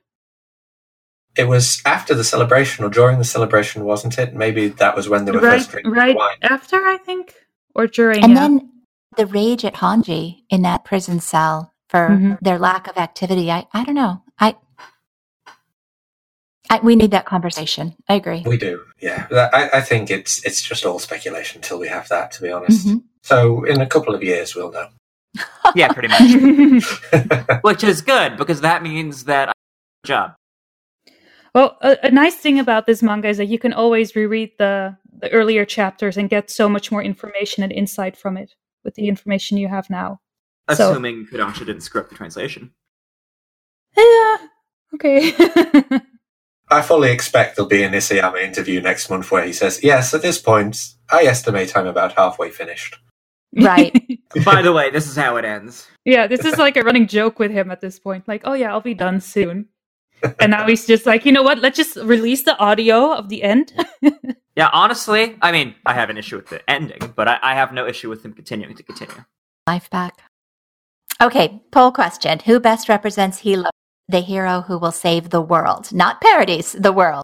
It was after the celebration or during the celebration, wasn't it? Maybe that was when they were right, first drinking right wine. Right after, I think, or during. And yeah. Then the rage at Hanji in that prison cell for mm-hmm. their lack of activity. I, I don't know. I... I, we need that conversation. I agree. We do, yeah. I, I think it's it's just all speculation until we have that, to be honest. Mm-hmm. So in a couple of years, we'll know. Yeah, pretty much. Which is good, because that means that I have a job. Well, a, a nice thing about this manga is that you can always reread the, the earlier chapters and get so much more information and insight from it with the information you have now. Assuming so, Kodansha didn't screw up the translation. Yeah, okay. I fully expect there'll be an Isayama interview next month where he says, yes, at this point, I estimate I'm about halfway finished. Right. By the way, this is how it ends. Yeah, this is like a running joke with him at this point. Like, oh yeah, I'll be done soon. And now he's just like, you know what, let's just release the audio of the end. Yeah, honestly, I mean, I have an issue with the ending, but I, I have no issue with him continuing to continue. Life back. Okay, poll question. Who best represents Hilo? The hero who will save the world. Not parodies, the world.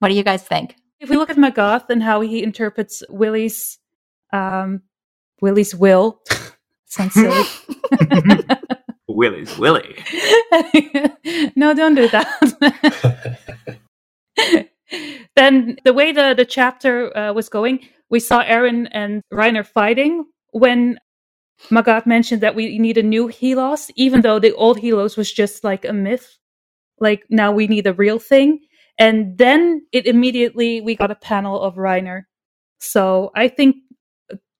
What do you guys think? If we look at Magath and how he interprets Willie's um, Willie's will. Sounds silly. Willie's Willie. No, don't do that. Then the way the, the chapter uh, was going, we saw Eren and Reiner fighting when Magath mentioned that we need a new Helos, even though the old Helos was just like a myth. Like, now we need a real thing. And then it immediately, we got a panel of Reiner. So I think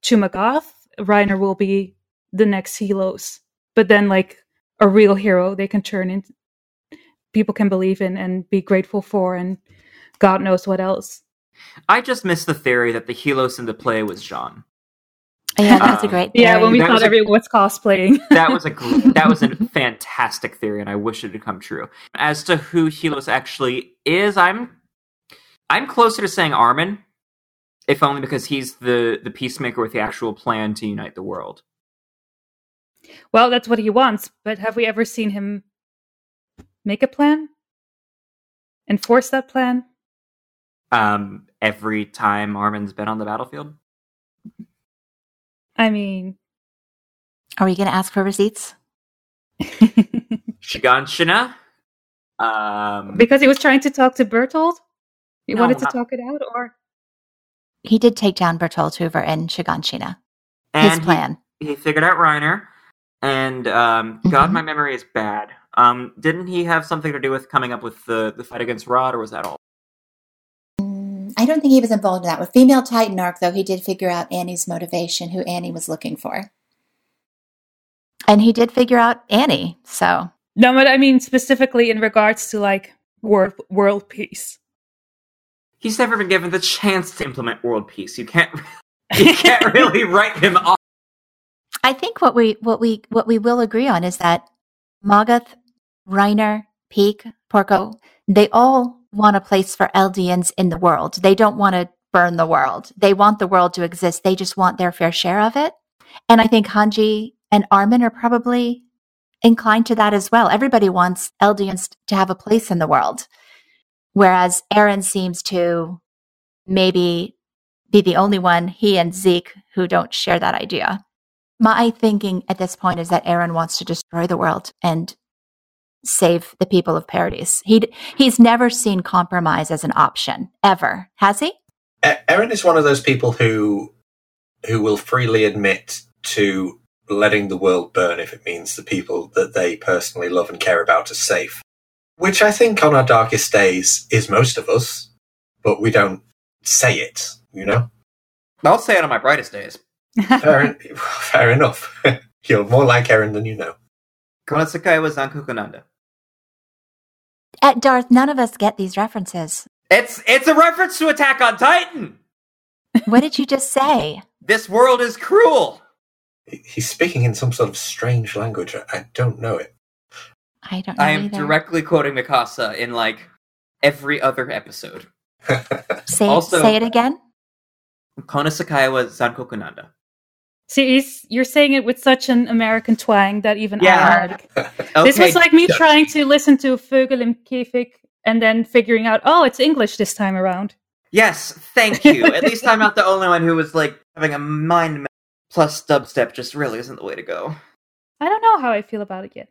to Magath, Reiner will be the next Helos. But then, like, a real hero they can turn in, people can believe in and be grateful for, and God knows what else. I just miss the theory that the Helos in the play was Jean. Yeah, that's um, a great theory. Yeah, when we that thought a, everyone was cosplaying. That was a that was a fantastic theory, and I wish it had come true. As to who Helos actually is, I'm I'm closer to saying Armin, if only because he's the, the peacemaker with the actual plan to unite the world. Well, that's what he wants, but have we ever seen him make a plan? Enforce that plan? Um, every time Armin's been on the battlefield? I mean... Are we going to ask for receipts? Shiganshina? Um, because he was trying to talk to Bertold? He no, wanted to not... talk it out, or... He did take down Bertold Hoover and Shiganshina. And His plan. He, he figured out Reiner, and um, God, mm-hmm. my memory is bad. Um, didn't he have something to do with coming up with the, the fight against Rod, or was that all? I don't think he was involved in that. With Female Titan arc, though, he did figure out Annie's motivation, who Annie was looking for. And he did figure out Annie, so. No, but I mean specifically in regards to like world, world peace. He's never been given the chance to implement world peace. You can't, you can't really write him off. I think what we what we what we will agree on is that Magath, Reiner, Peak, Porco, they all want a place for Eldians in the world. They don't want to burn the world. They want the world to exist. They just want their fair share of it. And I think Hanji and Armin are probably inclined to that as well. Everybody wants Eldians to have a place in the world. Whereas Eren seems to maybe be the only one, he and Zeke, who don't share that idea. My thinking at this point is that Eren wants to destroy the world and save the people of Paradise. He he's never seen compromise as an option, ever, has he? Eren is one of those people who who will freely admit to letting the world burn if it means the people that they personally love and care about are safe. Which I think on our darkest days is most of us, but we don't say it, you know? I'll say it on my brightest days. Fair, fair enough. You're more like Eren than you know. Konosuke was Zankukunanda. At Darth, none of us get these references. It's it's a reference to Attack on Titan! What did you just say? This world is cruel! He's speaking in some sort of strange language. I don't know it. I don't know I am either. Directly quoting Mikasa in, like, every other episode. say, also, say it again? Kona Sakaiwa Zankokunanda. See, you're saying it with such an American twang that even yeah. I heard. Okay. This was like me yeah. trying to listen to Vögel im Käfig and then figuring out, oh, it's English this time around. Yes, thank you. At least I'm not the only one who was, like, having a mind map. Plus, dubstep just really isn't the way to go. I don't know how I feel about it yet.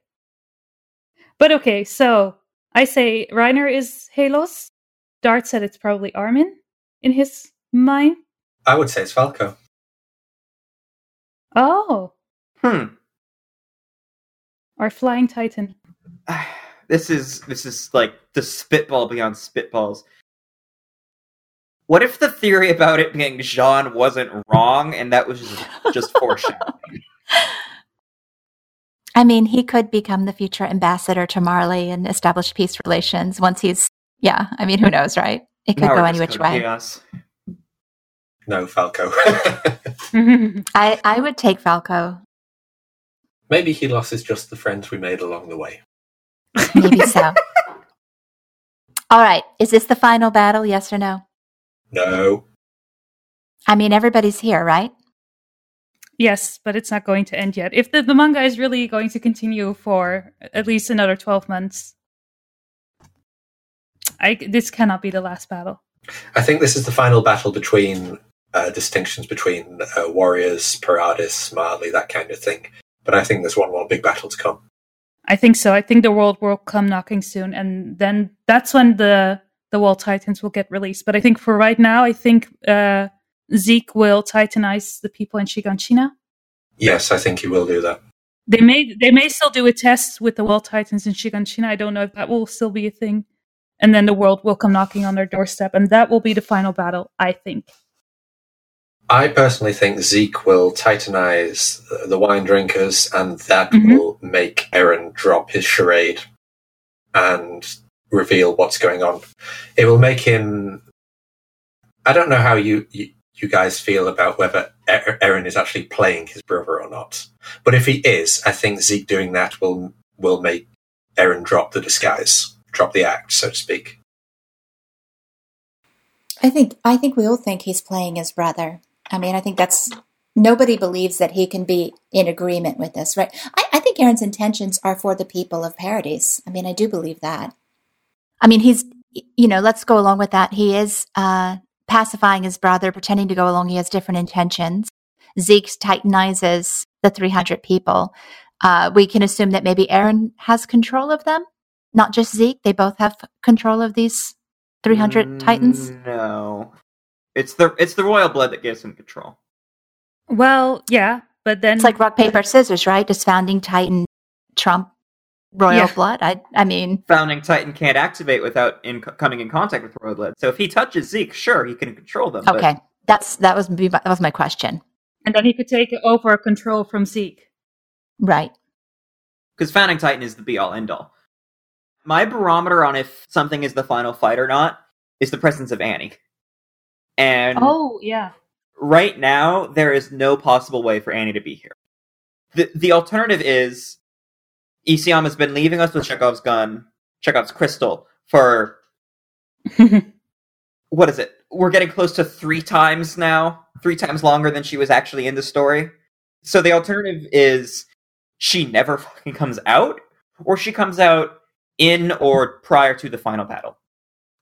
But okay, so I say Reiner is Halos. Dart said it's probably Armin in his mind. I would say it's Falco. Oh. Hmm. Our flying titan. This is this is like the spitball beyond spitballs. What if the theory about it being Jean wasn't wrong and that was just, just foreshadowing? I mean, he could become the future ambassador to Marley and establish peace relations once he's... Yeah, I mean, who knows, right? It could now go any which way. Chaos. No, Falco. I, I would take Falco. Maybe he lost is just the friends we made along the way. Maybe so. All right, is this the final battle, yes or no? No. I mean, everybody's here, right? Yes, but it's not going to end yet. If the, the manga is really going to continue for at least another twelve months, I, this cannot be the last battle. I think this is the final battle between uh, distinctions between uh, warriors, Paradis, Marley, that kind of thing. But I think there's one more big battle to come. I think so. I think the world will come knocking soon, and then that's when the, the World Titans will get released. But I think for right now, I think... Uh, Zeke will titanize the people in Shiganshina? Yes, I think he will do that. They may they may still do a test with the World Titans in Shiganshina. I don't know if that will still be a thing. And then the world will come knocking on their doorstep, and that will be the final battle, I think. I personally think Zeke will titanize the wine drinkers, and that mm-hmm. will make Eren drop his charade and reveal what's going on. It will make him... I don't know how you... you you guys feel about whether Eren is actually playing his brother or not. But if he is, I think Zeke doing that will will make Eren drop the disguise, drop the act, so to speak. I think I think we all think he's playing his brother. I mean, I think that's... Nobody believes that he can be in agreement with this, right? I, I think Eren's intentions are for the people of Paradise. I mean, I do believe that. I mean, he's... You know, let's go along with that. He is... Uh, pacifying his brother, pretending to go along. He has different intentions. Zeke titanizes the three hundred people. Uh, we can assume that maybe Eren has control of them, not just Zeke. They both have control of these three hundred mm, titans. No, it's the it's the royal blood that gives him control. Well, yeah, but then it's like rock paper scissors, right? Does founding titan trump royal yeah. blood? I I mean, founding titan can't activate without in, coming in contact with royal blood. So if he touches Zeke, sure, he can control them. Okay, but... that's that was my, that was my question. And then he could take over control from Zeke, right? Because Founding Titan is the be-all, end-all. My barometer on if something is the final fight or not is the presence of Annie. And oh, yeah. Right now, there is no possible way for Annie to be here. The the alternative is Isayama's been leaving us with Chekhov's gun, Chekhov's crystal, for... what is it? We're getting close to three times now. Three times longer than she was actually in the story. So the alternative is she never fucking comes out, or she comes out in or prior to the final battle.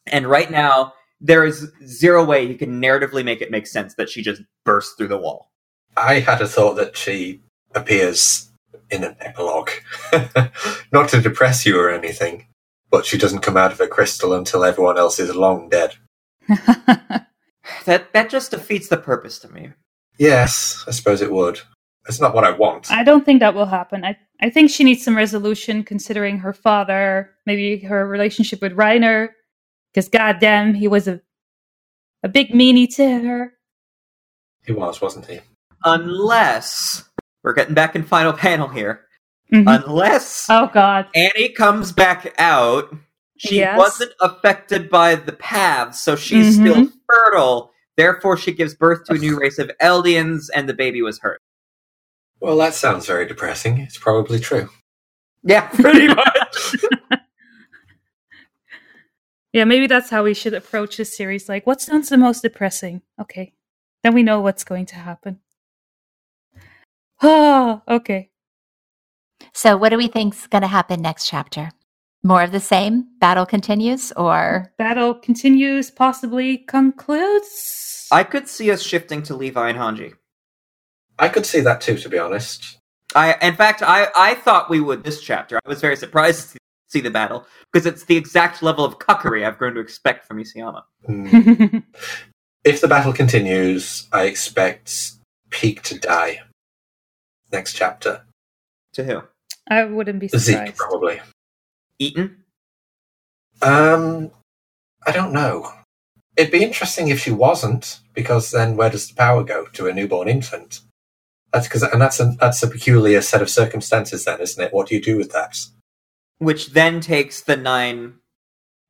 And right now, there is zero way you can narratively make it make sense that she just bursts through the wall. I had a thought that she appears in an epilogue. Not to depress you or anything, but she doesn't come out of a crystal until everyone else is long dead. that that just defeats the purpose to me. Yes, I suppose it would. That's not what I want. I don't think that will happen. I, I think she needs some resolution considering her father, maybe her relationship with Reiner, because goddamn, he was a a big meanie to her. He was, wasn't he? Unless, we're getting back in final panel here, mm-hmm. unless oh god, Annie comes back out, she yes. wasn't affected by the paths, so she's mm-hmm. still fertile, therefore she gives birth to a new race of Eldians, and the baby was hurt. Well, that sounds very depressing. It's probably true. Yeah, pretty much. Yeah, maybe that's how we should approach this series. Like, what sounds the most depressing? Okay, then we know what's going to happen. Oh, okay. So what do we think's going to happen next chapter? More of the same? Battle continues, or? Battle continues, possibly concludes? I could see us shifting to Levi and Hanji. I could see that too, to be honest. I, in fact, I, I thought we would this chapter. I was very surprised to see the battle, because it's the exact level of cuckery I've grown to expect from Isayama. Mm. If the battle continues, I expect Peak to die next chapter. To who? I wouldn't be surprised. Zeke, probably. Eaton? Um, I don't know. It'd be interesting if she wasn't, because then where does the power go? To a newborn infant? That's because, and that's a, that's a peculiar set of circumstances, then, isn't it? What do you do with that? Which then takes the nine,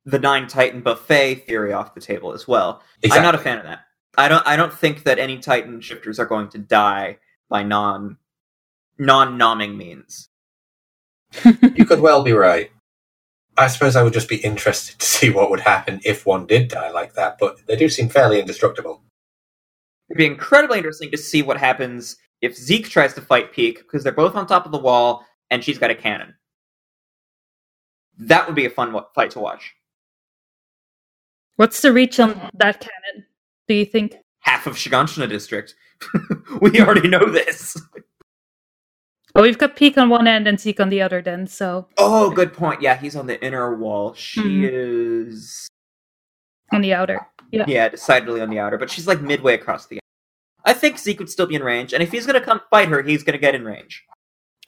the nine Titan buffet theory off the table as well. Exactly. I'm not a fan of that. I don't. I don't think that any Titan shifters are going to die by non, non-nomming means. You could well be right. I suppose I would just be interested to see what would happen if one did die like that. But they do seem fairly indestructible. It'd be incredibly interesting to see what happens if Zeke tries to fight Peak, because they're both on top of the wall, and she's got a cannon. That would be a fun w- fight to watch. What's the reach on that cannon, do you think? Half of Shiganshina District. We already know this. Well, we've got Peak on one end and Zeke on the other then, so... Oh, good point. Yeah, he's on the inner wall. She mm-hmm. is... on the outer. Yeah. yeah, decidedly on the outer, but she's like midway across the... I think Zeke would still be in range, and if he's going to come fight her, he's going to get in range.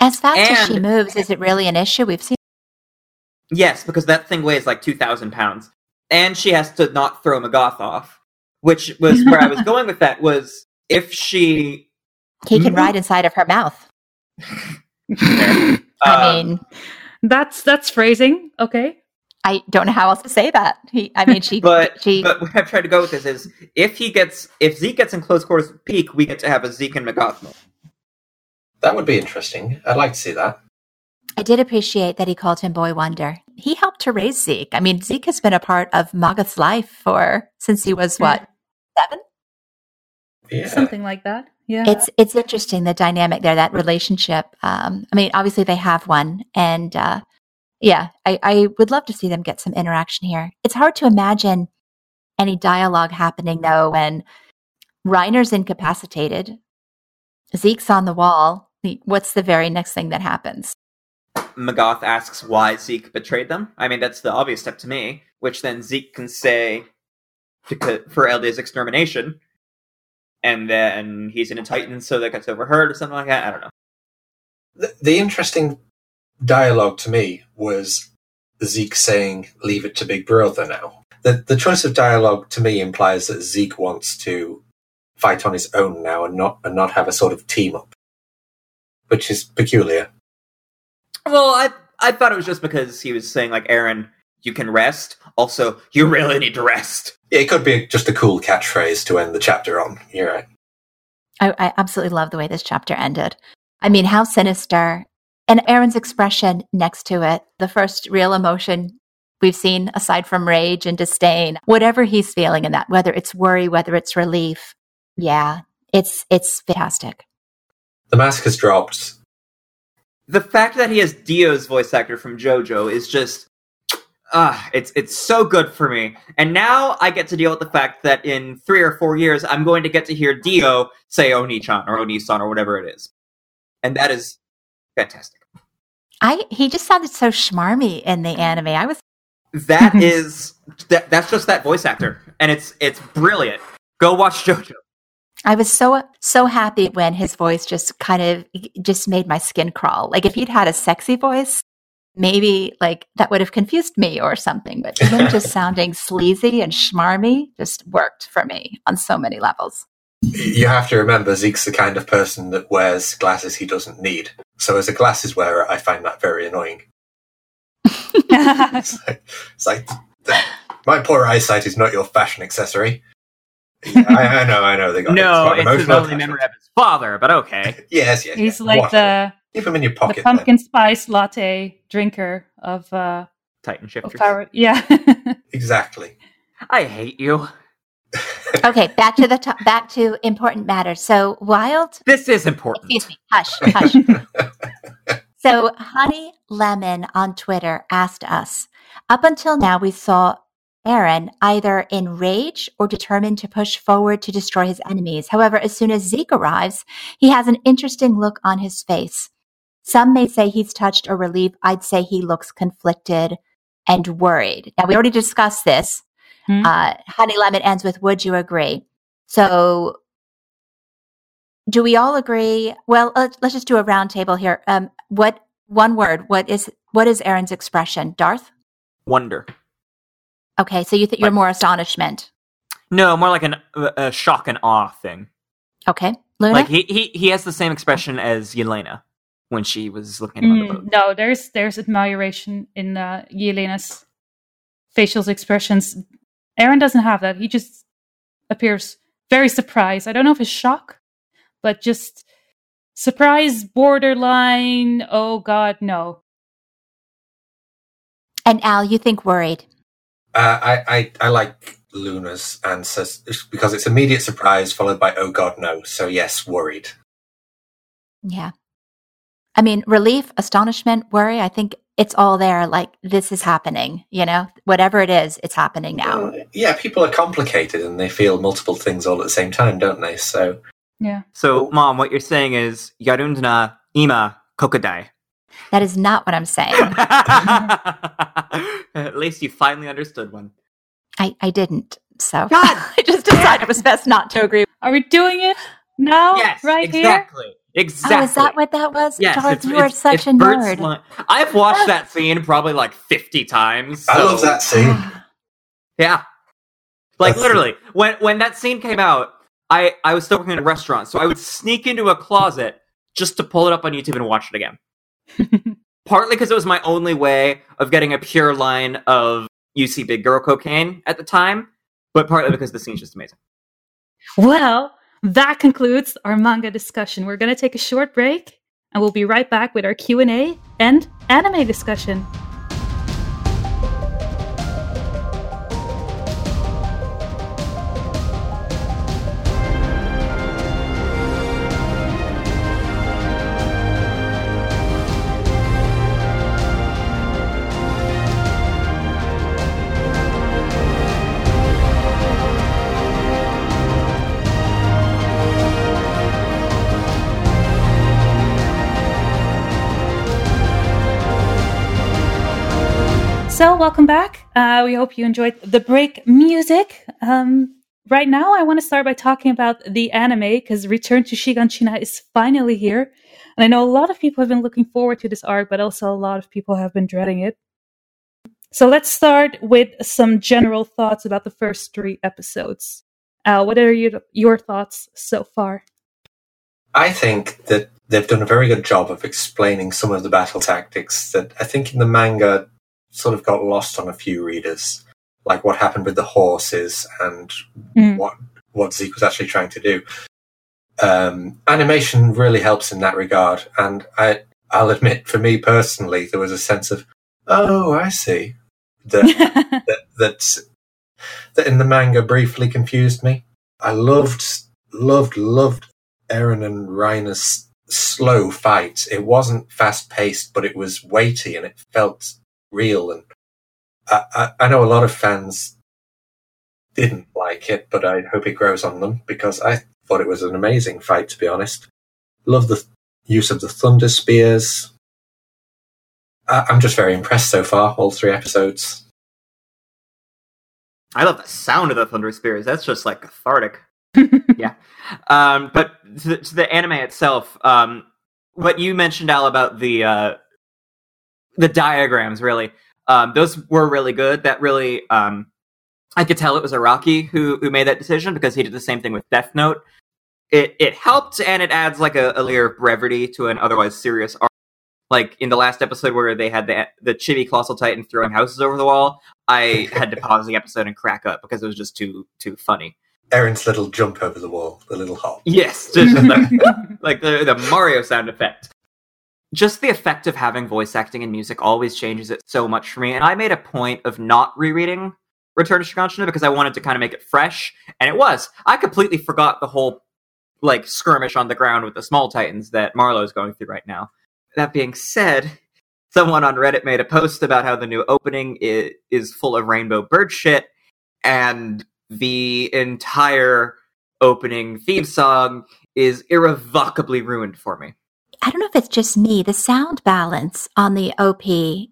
As fast and, as she moves, is it really an issue? We've seen. Yes, because that thing weighs like two thousand pounds, and she has to not throw Magath off, which was where I was going with that, was if she... He can ride inside of her mouth. I um, mean... That's that's phrasing, okay. I don't know how else to say that. He, I mean, she. but, she. But where I've tried to go with this is, if he gets, if Zeke gets in close quarters with Peak, we get to have a Zeke and Magath. That would be interesting. I'd like to see that. I did appreciate that he called him Boy Wonder. He helped to raise Zeke. I mean, Zeke has been a part of Magath's life for since he was what, seven? Yeah. Something like that. Yeah. It's it's interesting, the dynamic there, that relationship. Um, I mean, obviously they have one, and. Uh, Yeah, I, I would love to see them get some interaction here. It's hard to imagine any dialogue happening, though, when Reiner's incapacitated, Zeke's on the wall. What's the very next thing that happens? Magath asks why Zeke betrayed them. I mean, that's the obvious step to me, which then Zeke can say to, for Elde's extermination, and then he's in a Titan, so that gets overheard or something like that. I don't know. The, the interesting... dialogue to me was Zeke saying, leave it to Big Brother now. The, the choice of dialogue to me implies that Zeke wants to fight on his own now and not and not have a sort of team up, which is peculiar. Well, I I thought it was just because he was saying, like, Aaron, you can rest. Also, you really need to rest. It could be just a cool catchphrase to end the chapter on. You're right. I, I absolutely love the way this chapter ended. I mean, how sinister. And Aaron's expression next to it, the first real emotion we've seen aside from rage and disdain, whatever he's feeling in that, whether it's worry, whether it's relief. Yeah, it's it's fantastic. The mask has dropped. The fact that he has Dio's voice actor from JoJo is just, ah, uh, it's it's so good for me. And now I get to deal with the fact that in three or four years, I'm going to get to hear Dio say Oni-chan or Oni-san or whatever it is. And that is fantastic. I He just sounded so schmarmy in the anime. I was... That is... That, that's just that voice actor. And it's it's brilliant. Go watch JoJo. I was so so happy when his voice just kind of just made my skin crawl. Like, if he'd had a sexy voice, maybe, like, that would have confused me or something. But him just sounding sleazy and schmarmy just worked for me on so many levels. You have to remember, Zeke's the kind of person that wears glasses he doesn't need. So as a glasses wearer, I find that very annoying. it's like, it's like my poor eyesight is not your fashion accessory. Yeah, I, I know, I know. They got no, it's, it's his only memory of his father, but okay. yes, yes. He's yes. like the, Keep him in your pocket, the pumpkin then. Spice latte drinker of... Uh, Titan Shifters. Of power. Yeah. Exactly. I hate you. Okay, back to the to- back to important matters. So, Wild... This is important. Excuse me. Hush, hush. So, Honey Lemon on Twitter asked us, up until now we saw Aaron either enraged or determined to push forward to destroy his enemies. However, as soon as Zeke arrives, he has an interesting look on his face. Some may say he's touched or relieved. I'd say he looks conflicted and worried. Now, we already discussed this. Mm-hmm. Uh, Honey Lemon ends with, would you agree? So do we all agree? Well, let's, let's just do a round table here. Um, what one word, what is what is Aaron's expression? Darth? Wonder. Okay, so you think you're like, more astonishment? No, more like an, uh, a shock and awe thing. Okay, Luna? Like he, he he has the same expression as Yelena when she was looking at mm, the boat. No, there's there's admiration in uh, Yelena's facial expressions. Aaron doesn't have that. He just appears very surprised. I don't know if it's shock, but just surprise, borderline. Oh God, no. And Al, you think worried? Uh, I, I, I like Luna's answer because it's immediate surprise followed by, oh God, no. So yes, worried. Yeah. I mean, relief, astonishment, worry. I think it's all there. Like, this is happening, you know, whatever it is, it's happening now. Uh, yeah. People are complicated and they feel multiple things all at the same time, don't they? So, yeah. So Mom, what you're saying is Yarundna Ima Kokodai. That is not what I'm saying. At least you finally understood one. I, I didn't, so God, I just decided it was best not to agree. Are we doing it now? Yes, right exactly. Here? Exactly. Oh, is that what that was? Yes, Darth, it's, you are such it's a nerd. Sli- I've watched that scene probably like fifty times. So. I love that scene. Yeah. Like, that's literally, it. when when that scene came out, I, I was still working in a restaurant, so I would sneak into a closet just to pull it up on YouTube and watch it again. Partly because it was my only way of getting a pure line of U C Big Girl cocaine at the time, but partly because the scene's just amazing. Well, that concludes our manga discussion. We're going to take a short break, and we'll be right back with our Q and A and anime discussion. So, welcome back. Uh, we hope you enjoyed the break music. Um, right now, I want to start by talking about the anime, because Return to Shiganshina is finally here. And I know a lot of people have been looking forward to this arc, but also a lot of people have been dreading it. So let's start with some general thoughts about the first three episodes. Uh, what are you, your thoughts so far? I think that they've done a very good job of explaining some of the battle tactics that I think in the manga sort of got lost on a few readers, like what happened with the horses and mm. what what Zeke was actually trying to do. Um, animation really helps in that regard, and I, I'll admit, for me personally, there was a sense of, oh, I see, that that, that that in the manga briefly confused me. I loved, loved, loved Eren and Reiner's slow fight. It wasn't fast-paced, but it was weighty, and it felt real. And I, I, I know a lot of fans didn't like it, but I hope it grows on them, because I thought it was an amazing fight, to be honest. Love the th- use of the thunder spears. I, I'm just very impressed so far, all three episodes. I love the sound of the thunder spears. That's just, like, cathartic. yeah. Um, but to the, to the anime itself, um, what you mentioned, Al, about the uh, the diagrams, really, um, those were really good. That really, um, I could tell it was Araki who, who made that decision, because he did the same thing with Death Note. It it helped, and it adds like a, a layer of brevity to an otherwise serious arc. Like in the last episode where they had the the chibi colossal titan throwing houses over the wall, I had to pause the episode and crack up because it was just too too funny. Eren's little jump over the wall, the little hop. Yes, just like, like the, the Mario sound effect. Just the effect of having voice acting and music always changes it so much for me. And I made a point of not rereading Return to Kodansha because I wanted to kind of make it fresh, and it was. I completely forgot the whole like skirmish on the ground with the small titans that Marlowe's going through right now. That being said, someone on Reddit made a post about how the new opening is, is full of rainbow bird shit, and the entire opening theme song is irrevocably ruined for me. I don't know if it's just me. The sound balance on the O P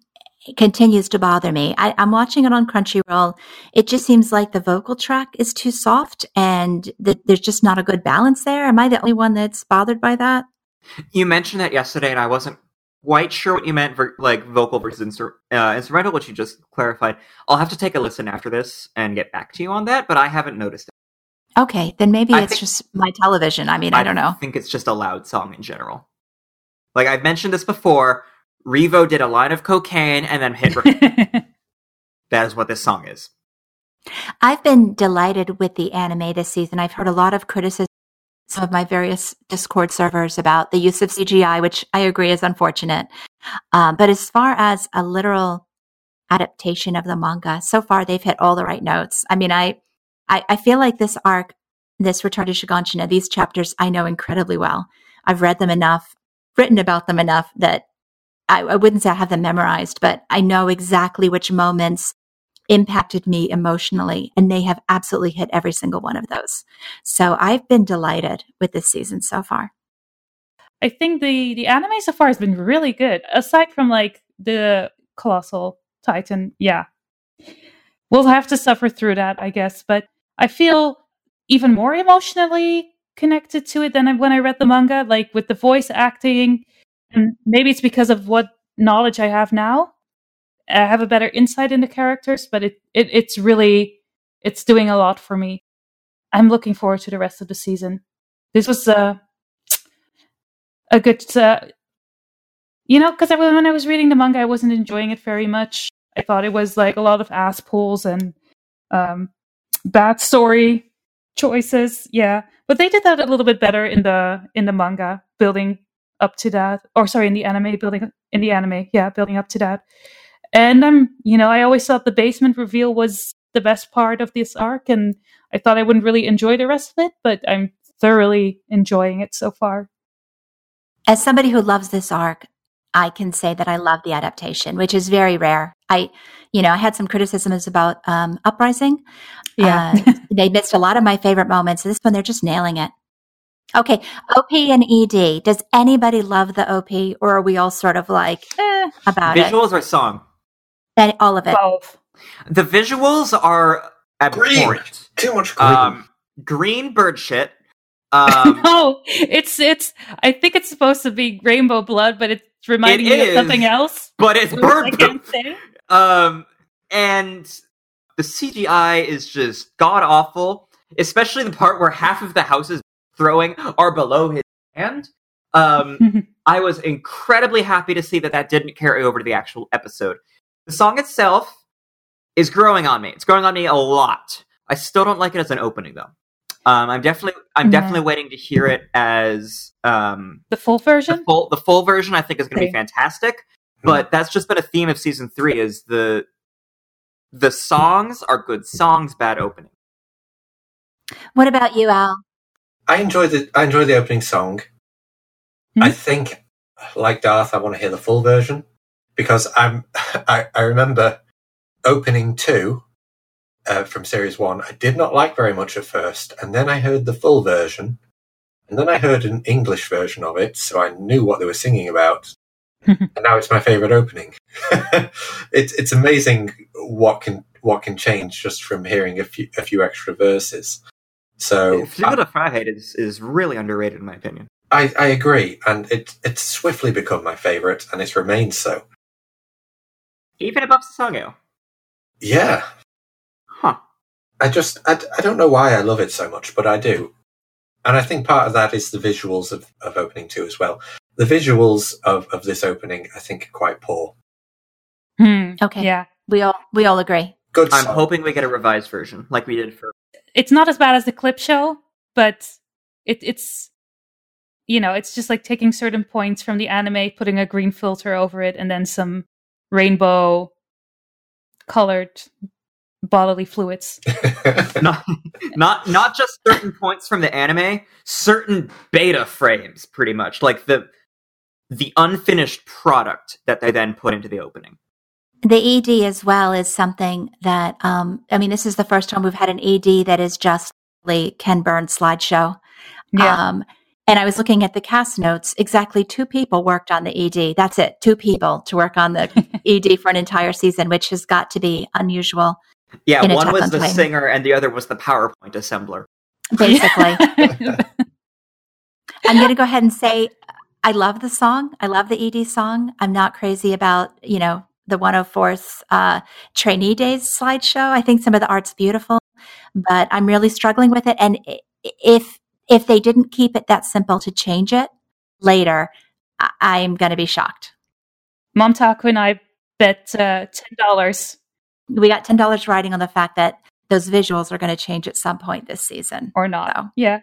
continues to bother me. I, I'm watching it on Crunchyroll. It just seems like the vocal track is too soft, and th- there's just not a good balance there. Am I the only one that's bothered by that? You mentioned that yesterday, and I wasn't quite sure what you meant, for, like vocal versus instru- uh, instrumental, which you just clarified. I'll have to take a listen after this and get back to you on that, but I haven't noticed it. Okay, then maybe I it's think, just my television. I mean, I, I don't know. I think it's just a loud song in general. Like, I've mentioned this before, Revo did a line of cocaine and then hit record. That is what this song is. I've been delighted with the anime this season. I've heard a lot of criticism of my various Discord servers about the use of C G I, which I agree is unfortunate. Um, but as far as a literal adaptation of the manga, so far they've hit all the right notes. I mean, I I, I feel like this arc, this Return to Shiganshina, these chapters I know incredibly well. I've read them enough, written about them enough that I, I wouldn't say I have them memorized, but I know exactly which moments impacted me emotionally, and they have absolutely hit every single one of those. So I've been delighted with this season so far. I think the the anime so far has been really good, aside from like the Colossal Titan. Yeah, we'll have to suffer through that, I guess, but I feel even more emotionally connected to it than when I read the manga, like with the voice acting, and maybe it's because of what knowledge I have now. I have a better insight into characters, but it, it it's really, it's doing a lot for me. I'm looking forward to the rest of the season. This was uh, a good, uh, you know, because when I was reading the manga, I wasn't enjoying it very much. I thought it was like a lot of ass pulls and um, bad story choices. Yeah, but they did that a little bit better in the in the manga, building up to that. Or sorry, in the anime, building in the anime. Yeah, building up to that. And I'm, you know, I always thought the basement reveal was the best part of this arc, and I thought I wouldn't really enjoy the rest of it, but I'm thoroughly enjoying it so far. As somebody who loves this arc, I can say that I love the adaptation, which is very rare. I, you know, I had some criticisms about um, Uprising. Yeah, uh, they missed a lot of my favorite moments. This one, they're just nailing it. Okay, O P and E D. Does anybody love the O P, or are we all sort of like eh, about Visuals it? Visuals or song? Then all of it. Both. The visuals are abhorrent. Green. Too much green. Um, green bird shit. Um, no, it's it's. I think it's supposed to be rainbow blood, but it's reminding it me is, of something else. But it's bird poop. Um, and the C G I is just god awful, especially the part where half of the houses throwing are below his And um, I was incredibly happy to see that that didn't carry over to the actual episode. The song itself is growing on me. It's growing on me a lot. I still don't like it as an opening, though. Um, I'm definitely, I'm yeah. definitely waiting to hear it as um, the full version. The full, the full version, I think, is going to okay. be fantastic. But that's just been a theme of season three: is the the songs are good songs, bad opening. What about you, Al? I enjoy the I enjoy the opening song. Mm-hmm. I think, like Darth, I want to hear the full version because I'm I, I remember opening two. Uh, from series one, I did not like very much at first, and then I heard the full version, and then I heard an English version of it, so I knew what they were singing about, and now it's my favourite opening. it's it's amazing what can what can change just from hearing a few a few extra verses. So Florida Friday is is really underrated in my opinion. I, I agree, and it it's swiftly become my favourite, and it's remained so. Even above Sasageo. Yeah. I just, I, I don't know why I love it so much, but I do. And I think part of that is the visuals of, of opening two as well. The visuals of, of this opening, I think, are quite poor. Hmm, okay. Yeah. We all we all agree. Good. I'm song. hoping we get a revised version, like we did for... It's not as bad as the clip show, but it, it's, you know, it's just like taking certain points from the anime, putting a green filter over it, and then some rainbow-colored... bodily fluids. not, not not just certain points from the anime, certain beta frames, pretty much. Like the the unfinished product that they then put into the opening. The E D as well is something that, um, I mean, this is the first time we've had an E D that is just the Ken Burns slideshow. Yeah. Um, and I was looking at the cast notes. Exactly two people worked on the E D. That's it. Two people to work on the E D for an entire season, which has got to be unusual. Yeah, one was the time. singer and the other was the PowerPoint assembler. Basically. I'm going to go ahead and say I love the song. I love the E D song. I'm not crazy about, you know, the one oh four's uh, trainee days slideshow. I think some of the art's beautiful, but I'm really struggling with it. And if if they didn't keep it that simple to change it later, I- I'm going to be shocked. Mom Taku and I bet uh, ten dollars. We got ten dollars riding on the fact that those visuals are going to change at some point this season. Or not. So. Yeah.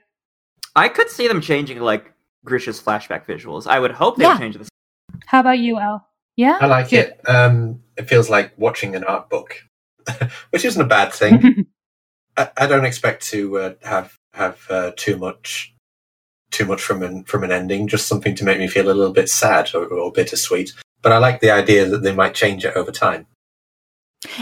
I could see them changing, like, Grisha's flashback visuals. I would hope they yeah. would change this. How about you, Al? Yeah? I like yeah. it. Um, it feels like watching an art book, which isn't a bad thing. I, I don't expect to uh, have have uh, too much too much from an, from an ending, just something to make me feel a little bit sad or, or bittersweet. But I like the idea that they might change it over time.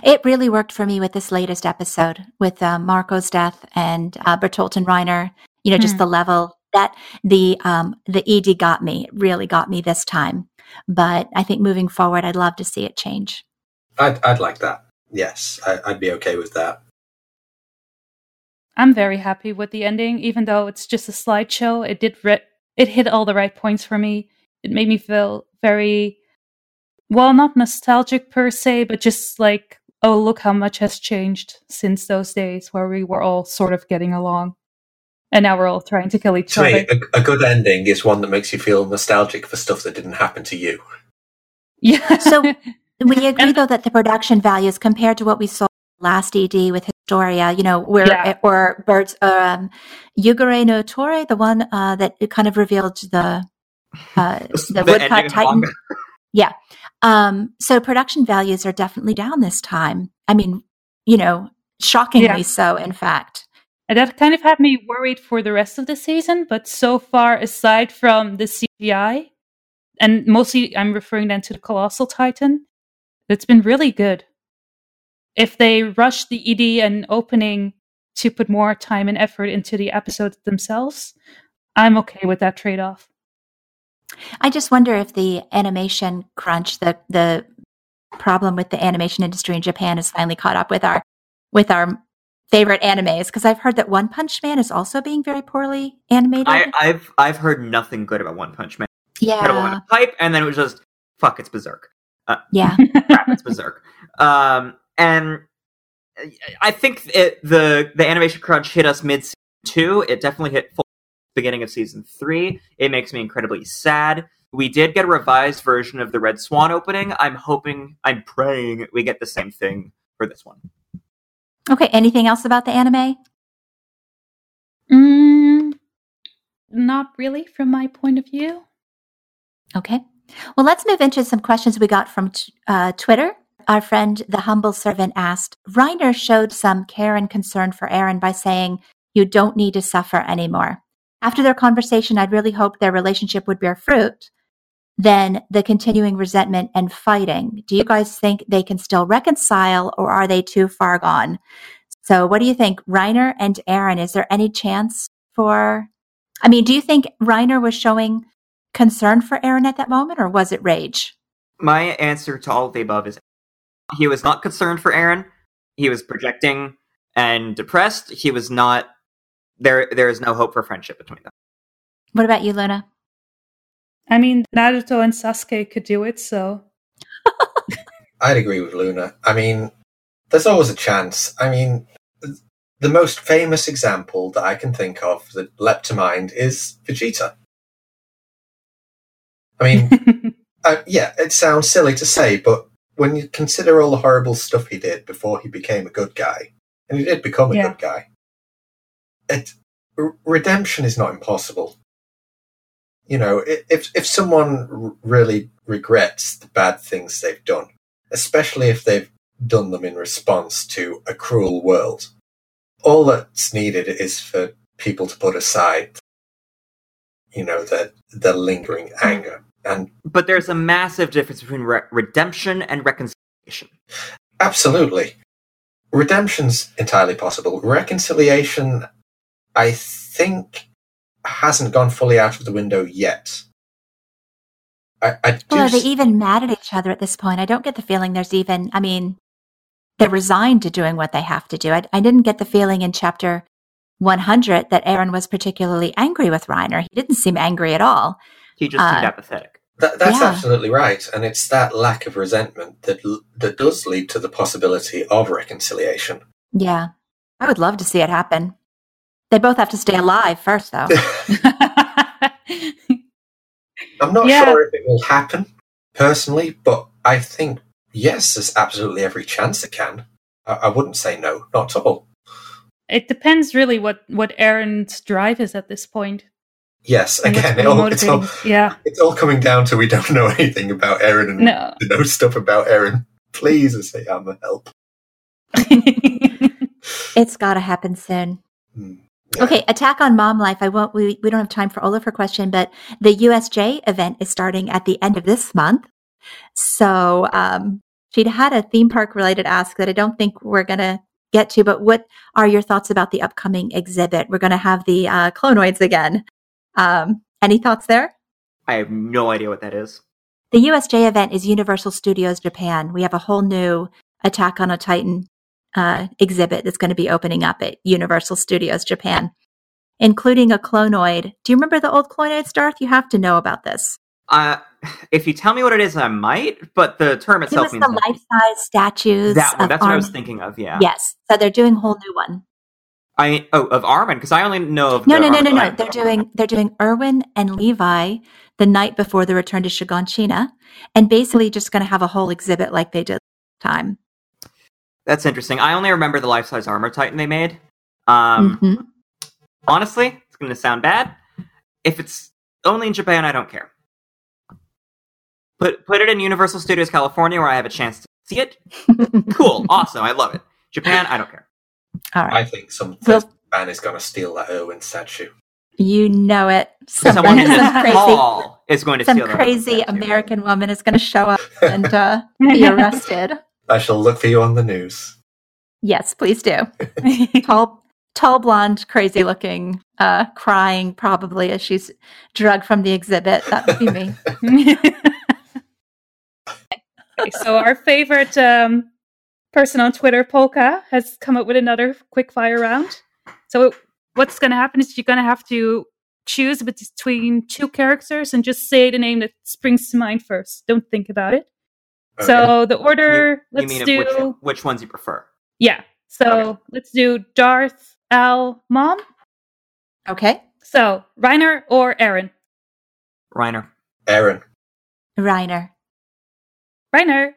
It really worked for me with this latest episode with uh, Marco's death and uh, Bertolt and Reiner. You know, just mm. the level that the um, the E D got me. It really got me this time. But I think moving forward, I'd love to see it change. I'd, I'd like that. Yes, I, I'd be okay with that. I'm very happy with the ending, even though it's just a slideshow. It did re- it hit all the right points for me. It made me feel very. Well, not nostalgic per se, but just like, oh, look how much has changed since those days where we were all sort of getting along. And now we're all trying to kill each to other. Me, a, a good ending is one that makes you feel nostalgic for stuff that didn't happen to you. Yeah. So we agree, though, that the production values compared to what we saw last E D with Historia, you know, where yeah. or Birds, um, Yugare no Tore, the one uh, that kind of revealed the, uh, the, the woodcut titan. Longer. Yeah. Um, so production values are definitely down this time. I mean, you know, shockingly yeah. so, in fact. And that kind of had me worried for the rest of the season. But so far, aside from the C G I, and mostly I'm referring then to the Colossal Titan, it's been really good. If they rush the E D and opening to put more time and effort into the episodes themselves, I'm okay with that trade-off. I just wonder if the animation crunch, the the problem with the animation industry in Japan, has finally caught up with our with our favorite animes. Because I've heard that One Punch Man is also being very poorly animated. I, I've I've heard nothing good about One Punch Man. Yeah, incredible amount of hype, and then it was just fuck. It's berserk. Uh, yeah, crap, it's berserk. Um, and I think it, the the animation crunch hit us mid season two. It definitely hit full. beginning of season three. It makes me incredibly sad. We did get a revised version of the Red Swan opening. I'm hoping, I'm praying we get the same thing for this one. Okay, anything else about the anime? Mm, not really from my point of view. Okay. Well, let's move into some questions we got from t- uh, Twitter. Our friend, the humble servant, asked, Reiner showed some care and concern for Eren by saying, you don't need to suffer anymore. After their conversation, I'd really hoped their relationship would bear fruit. Then the continuing resentment and fighting. Do you guys think they can still reconcile, or are they too far gone? So what do you think, Reiner and Eren? Is there any chance for... I mean, do you think Reiner was showing concern for Eren at that moment, or was it rage? My answer to all of the above is he was not concerned for Eren. He was projecting and depressed. He was not... There, there is no hope for friendship between them. What about you, Luna? I mean, Naruto and Sasuke could do it, so... I'd agree with Luna. I mean, there's always a chance. I mean, the most famous example that I can think of that leapt to mind is Vegeta. I mean, uh, yeah, it sounds silly to say, but when you consider all the horrible stuff he did before he became a good guy, and he did become a yeah. good guy, it, redemption is not impossible. You know, if if someone really regrets the bad things they've done, especially if they've done them in response to a cruel world, all that's needed is for people to put aside, you know, their, their lingering anger. And But there's a massive difference between re- redemption and reconciliation. Absolutely. Redemption's entirely possible. Reconciliation, I think, hasn't gone fully out of the window yet. I, I do well, are they even mad at each other at this point? I don't get the feeling there's even... I mean, they're resigned to doing what they have to do. I, I didn't get the feeling in Chapter one hundred that Eren was particularly angry with Reiner. He didn't seem angry at all. He just uh, seemed apathetic. That, that's yeah. absolutely right. And it's that lack of resentment that that does lead to the possibility of reconciliation. Yeah. I would love to see it happen. They both have to stay alive first, though. I'm not yeah. sure if it will happen, personally, but I think, yes, there's absolutely every chance it can. I, I wouldn't say no, not at all. It depends, really, what, what Eren's drive is at this point. Yes, and again, it all, it's, all, yeah. it's all coming down to we don't know anything about Eren and no, no stuff about Eren. Please, Isayama, help. It's got to happen soon. Mm. Yeah. Okay, Attack on Mom Life. I won't. We, we don't have time for all of her question, but the U S J event is starting at the end of this month. So um, she'd had a theme park related ask that I don't think we're going to get to. But what are your thoughts about the upcoming exhibit? We're going to have the uh, Clonoids again. Um, any thoughts there? I have no idea what that is. The U S J event is Universal Studios Japan. We have a whole new Attack on a Titan Uh, exhibit that's going to be opening up at Universal Studios Japan, including a clonoid. Do you remember the old clonoids, Darth? You have to know about this. Uh, if you tell me what it is, I might, but the term itself it means... It was the life-size statues. That one, that's Armin. What I was thinking of, yeah. Yes, so they're doing a whole new one. I Oh, of Armin, because I only know of... No, no, no, no, no, no. They're doing, they're doing Erwin and Levi the night before the return to Shiganshina, and basically just going to have a whole exhibit like they did last time. That's interesting. I only remember the life-size armor titan they made. Um, mm-hmm. Honestly, it's going to sound bad. If it's only in Japan, I don't care. Put put it in Universal Studios California where I have a chance to see it. Cool. Awesome. I love it. Japan, I don't care. All right. I think some well, fan is going to steal that Erwin statue. You know it. Someone in this crazy hall is going to some steal that. Some crazy American woman is going to show up and uh, be arrested. I shall look for you on the news. Yes, please do. tall, tall, blonde, crazy-looking, uh, crying probably as she's drugged from the exhibit. That would be me. Okay, so our favorite um, person on Twitter, Polka, has come up with another quick-fire round. So what's going to happen is you're going to have to choose between two characters and just say the name that springs to mind first. Don't think about it. Okay. So the order, you, let's you mean do... Which, which ones you prefer? Yeah. So okay. Let's do Darth, Al, Mom. Okay. So, Reiner or Aaron? Reiner. Aaron. Reiner. Reiner.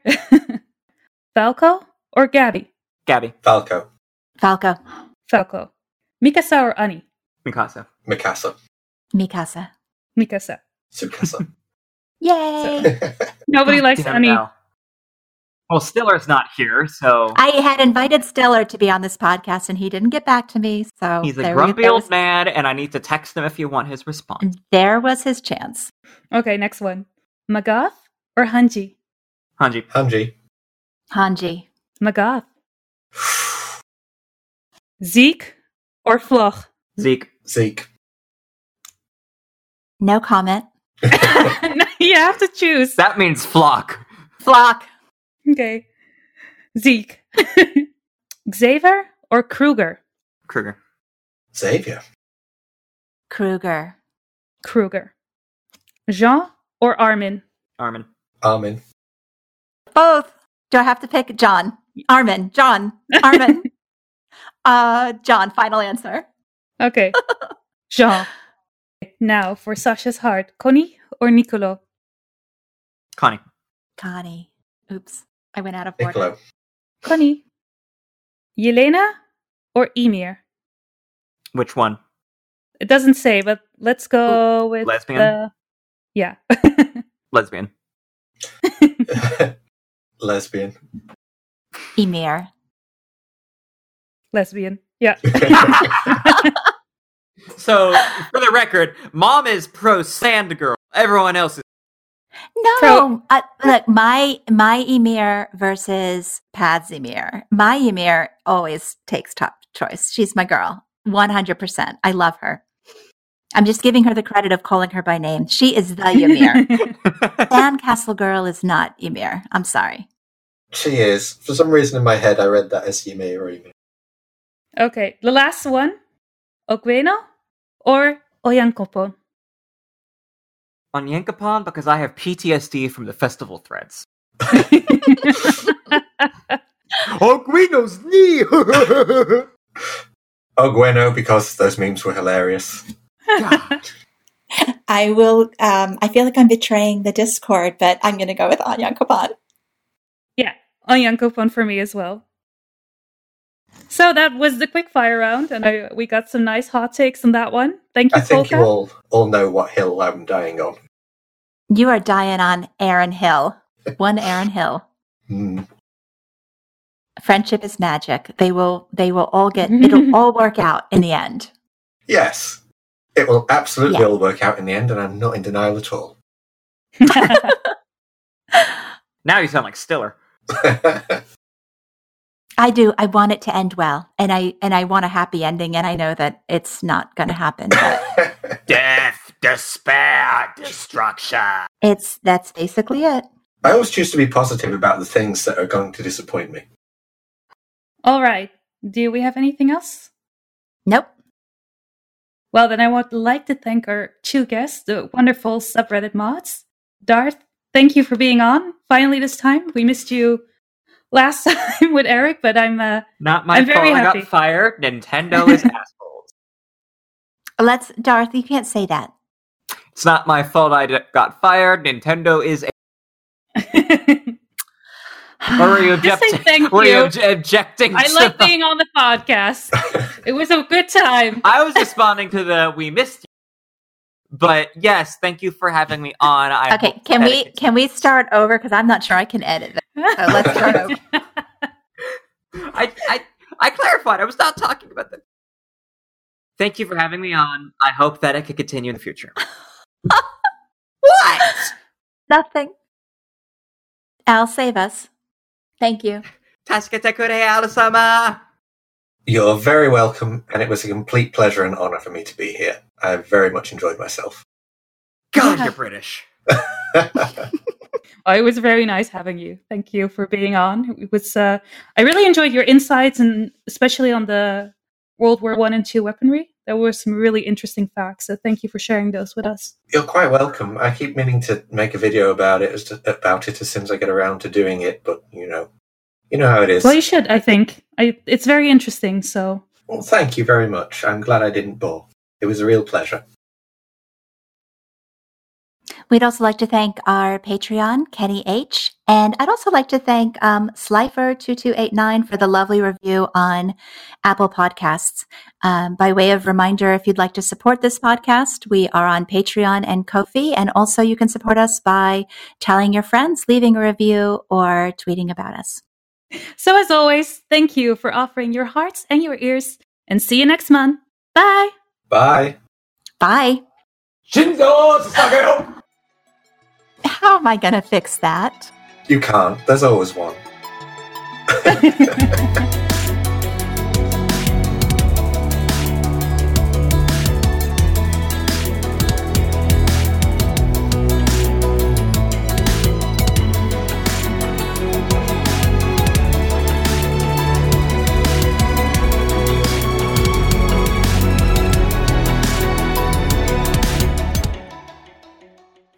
Falco or Gabby? Gabby. Falco. Falco. Falco. Mikasa or Ani? Mikasa. Mikasa. Mikasa. Mikasa. Tsukasa. Yay! So, nobody likes Ani. Know. Well, Stiller's not here, so... I had invited Stiller to be on this podcast, and he didn't get back to me, so... He's a grumpy old man, and I need to text him if you want his response. There was his chance. Okay, next one. Magath or Hanji? Hanji. Hanji. Hanji. Magath. Zeke or Floch? Zeke. Zeke. No comment. You have to choose. That means Flock. Flock. Okay. Zeke. Xavier or Kruger? Kruger. Xavier. Kruger. Kruger. Jean or Armin? Armin. Armin. Both. Do I have to pick John? Armin. John. Armin. uh, John. Final answer. Okay. Jean. Now for Sasha's heart. Connie or Niccolo? Connie. Connie. Oops. I went out of order. Niccolo. Connie. Yelena or Emir? Which one? It doesn't say, but let's go Ooh, with lesbian. The... Yeah. Lesbian. Lesbian. Emir. Lesbian. Yeah. So, for the record, Mom is pro Sand Girl. Everyone else is. No, pro- uh, look, my my Emir versus Pad's Emir. My Emir always takes top choice. She's my girl, one hundred percent. I love her. I'm just giving her the credit of calling her by name. She is the Emir. Sandcastle Girl is not Emir. I'm sorry. She is. For some reason in my head, I read that as Emir or Emir. Okay, the last one. Okweno or Oyankopon? Onyankopon, because I have P T S D from the festival threads. Ogueno's knee! Ogueno, because those memes were hilarious. I will, um, I feel like I'm betraying the Discord, but I'm going to go with Onyankopon. Yeah, Onyankopon for me as well. So that was the quickfire round, and I, we got some nice hot takes on that one. Thank you, Polka. I think Polka. you all, all know what hill I'm dying on. You are dying on Aaron Hill. One Aaron Hill. Mm. Friendship is magic. They will they will all get, it'll all work out in the end. Yes. It will absolutely yeah. all work out in the end, and I'm not in denial at all. Now you sound like Stiller. I do. I want it to end well, and I and I want a happy ending, and I know that it's not going to happen. But... Death, despair, destruction. It's that's basically it. I always choose to be positive about the things that are going to disappoint me. All right. Do we have anything else? Nope. Well, then I would like to thank our two guests, the wonderful subreddit mods. Darth, thank you for being on. Finally, this time we missed you. Last time with Eric, but I'm uh, not my I'm fault. Very happy. I got fired. Nintendo is assholes. Let's, Darth, you can't say that. It's not my fault. I d- got fired. Nintendo is. A- Or are you objecting? Thank Were you. you ob- objecting? I like so- being on the podcast. It was a good time. I was responding to the "we missed you," but yes, thank you for having me on. I okay, can we it. can we start over? Because I'm not sure I can edit that. So let's start over. I, I I clarified. I was not talking about that. Thank you for having me on. I hope that it could continue in the future. What? Nothing. Al, save us. Thank you. Tashikete kure, Al-sama. You're very welcome, and it was a complete pleasure and honor for me to be here. I very much enjoyed myself. God, yeah. You're British. Oh, it was very nice having you. Thank you for being on. It was. Uh, I really enjoyed your insights, and especially on the World War One and Two weaponry. There were some really interesting facts. So thank you for sharing those with us. You're quite welcome. I keep meaning to make a video about it as to, about it as soon as I get around to doing it, but you know, you know how it is. Well, you should. I think I, it's very interesting. So. Well, thank you very much. I'm glad I didn't bore. It was a real pleasure. We'd also like to thank our Patreon, Kenny H. And I'd also like to thank um, Slifer two two eight nine for the lovely review on Apple Podcasts. Um, by way of reminder, if you'd like to support this podcast, we are on Patreon and Ko-fi. And also you can support us by telling your friends, leaving a review, or tweeting about us. So as always, thank you for offering your hearts and your ears. And see you next month. Bye. Bye. Bye. Shinzo Sasageo! How am I going to fix that? You can't. There's always one.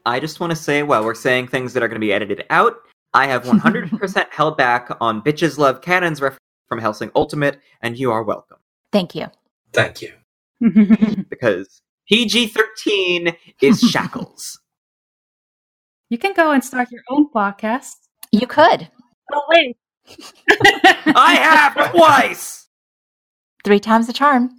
I just want to say, while we're saying things that are going to be edited out, I have one hundred percent held back on Bitches Love Cannons reference from Hellsing Ultimate, and you are welcome. Thank you. Thank you. Because P G thirteen is shackles. You can go and start your own podcast. You could. Oh, wait. I have twice! Three times the charm.